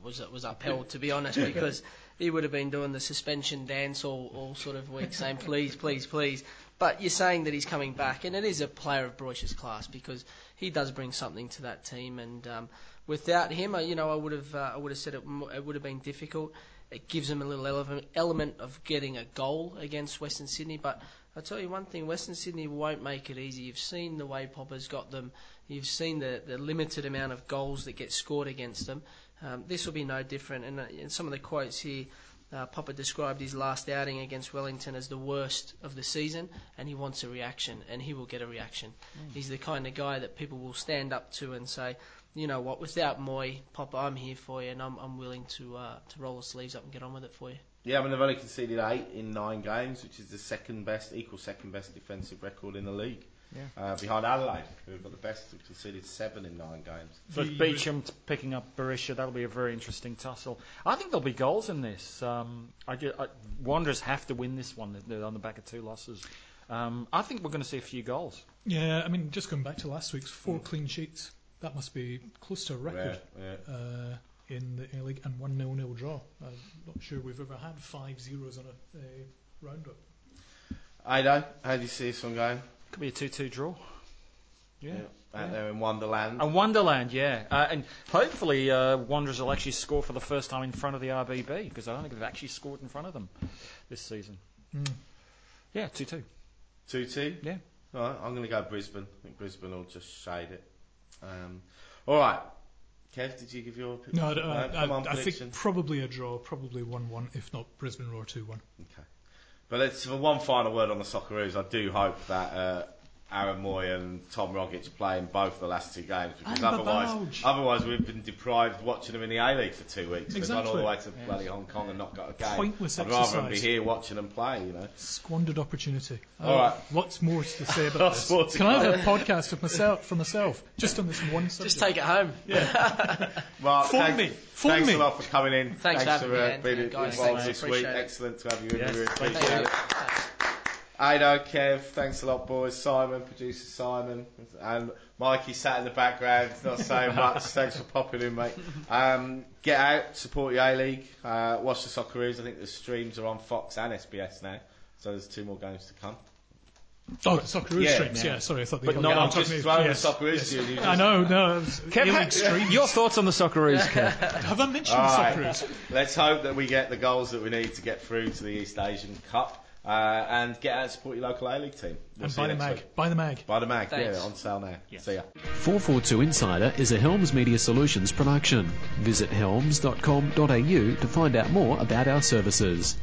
was was upheld. To be honest, because he would have been doing the suspension dance all, all sort of week, saying please, please, please. But you're saying that he's coming back, and it is a player of Broich's class because he does bring something to that team. And um, without him, you know, I would have uh, I would have said it, it would have been difficult. It gives him a little ele- element of getting a goal against Western Sydney. But I tell you one thing, Western Sydney won't make it easy. You've seen the way Popper's got them. You've seen the, the limited amount of goals that get scored against them. Um, this will be no different. And, uh, and some of the quotes here. Uh, Popper described his last outing against Wellington as the worst of the season, and he wants a reaction, and he will get a reaction. Mm. He's the kind of guy that people will stand up to and say, you know what, without Mooy, Popper, I'm here for you, and I'm I'm willing to uh, to roll the sleeves up and get on with it for you. Yeah, I mean, they've only conceded eight in nine games, which is the second best, equal second best defensive record in the league. Yeah. Uh, behind Adelaide, who've got the best, who've conceded seven in nine games. So if Beecham picking up Berisha, that'll be a very interesting tussle. I think there'll be goals in this. Um, I get, I, Wanderers have to win this one. They're on the back of two losses. Um, I think we're going to see a few goals. Yeah, I mean, just going back to last week's four mm. clean sheets, that must be close to a record yeah, yeah. Uh, in the A-League, and one nil-nil draw. I'm not sure we've ever had five zeros on a, a round-up. Aidan, how do you see this one going? Could be a two-two draw. Yeah. yeah. Out yeah. there in Wonderland. And Wonderland, yeah. Uh, and hopefully uh, Wanderers will actually score for the first time in front of the R B B, because I don't think they've actually scored in front of them this season. Mm. Yeah, two-two. two-two? Yeah. All right, I'm going to go Brisbane. I think Brisbane will just shade it. Um, all right. Kev, did you give your opinion? No, I, no, I, I, on, I think probably a draw, probably one-one, if not Brisbane Roar two-one. Okay. But it's for one final word on the Socceroos. I do hope that uh, Aaron Mooy and Tom Rogic to play in both the last two games, because and otherwise Babalge. otherwise we've been deprived watching them in the A-League for two weeks. Exactly. They've gone all the way to yeah. bloody Hong Kong and not got a game. Pointless I'd exercise. rather than be here watching them play, you know. Squandered opportunity. Oh, all right. Lots more to say about this. Can play. I have a podcast of myself, for myself, just on this one subject? Just take it home. Yeah. Mark, Phone thanks, me. Phone thanks me. a lot for coming in. Thanks, thanks for uh, being involved thanks, this week. It. Excellent to have you in. Yes. We really appreciate Thank it. You. Ado, Kev, thanks a lot, boys. Simon, producer Simon, and Mikey sat in the background, not saying much. Thanks for popping in, mate. Um, get out, support your A-League, uh, watch the Socceroos. I think the streams are on Fox and S B S now, so there's two more games to come. Oh, the Socceroos yeah, streams, yeah. yeah. Sorry, I thought they were no, I'm just throwing yes. the Socceroos yes. to you. Just... I know, no. Kev, your thoughts on the Socceroos, Kev? Have I mentioned right. the Socceroos? Let's hope that we get the goals that we need to get through to the East Asian Cup. Uh, and get out and support your local A-League team. We'll and buy the mag. Week. Buy the mag. Buy the mag. Thanks. Yeah, on sale now. Yes. See ya. four four two Insider is a Helms Media Solutions production. Visit helms dot com dot a u to find out more about our services.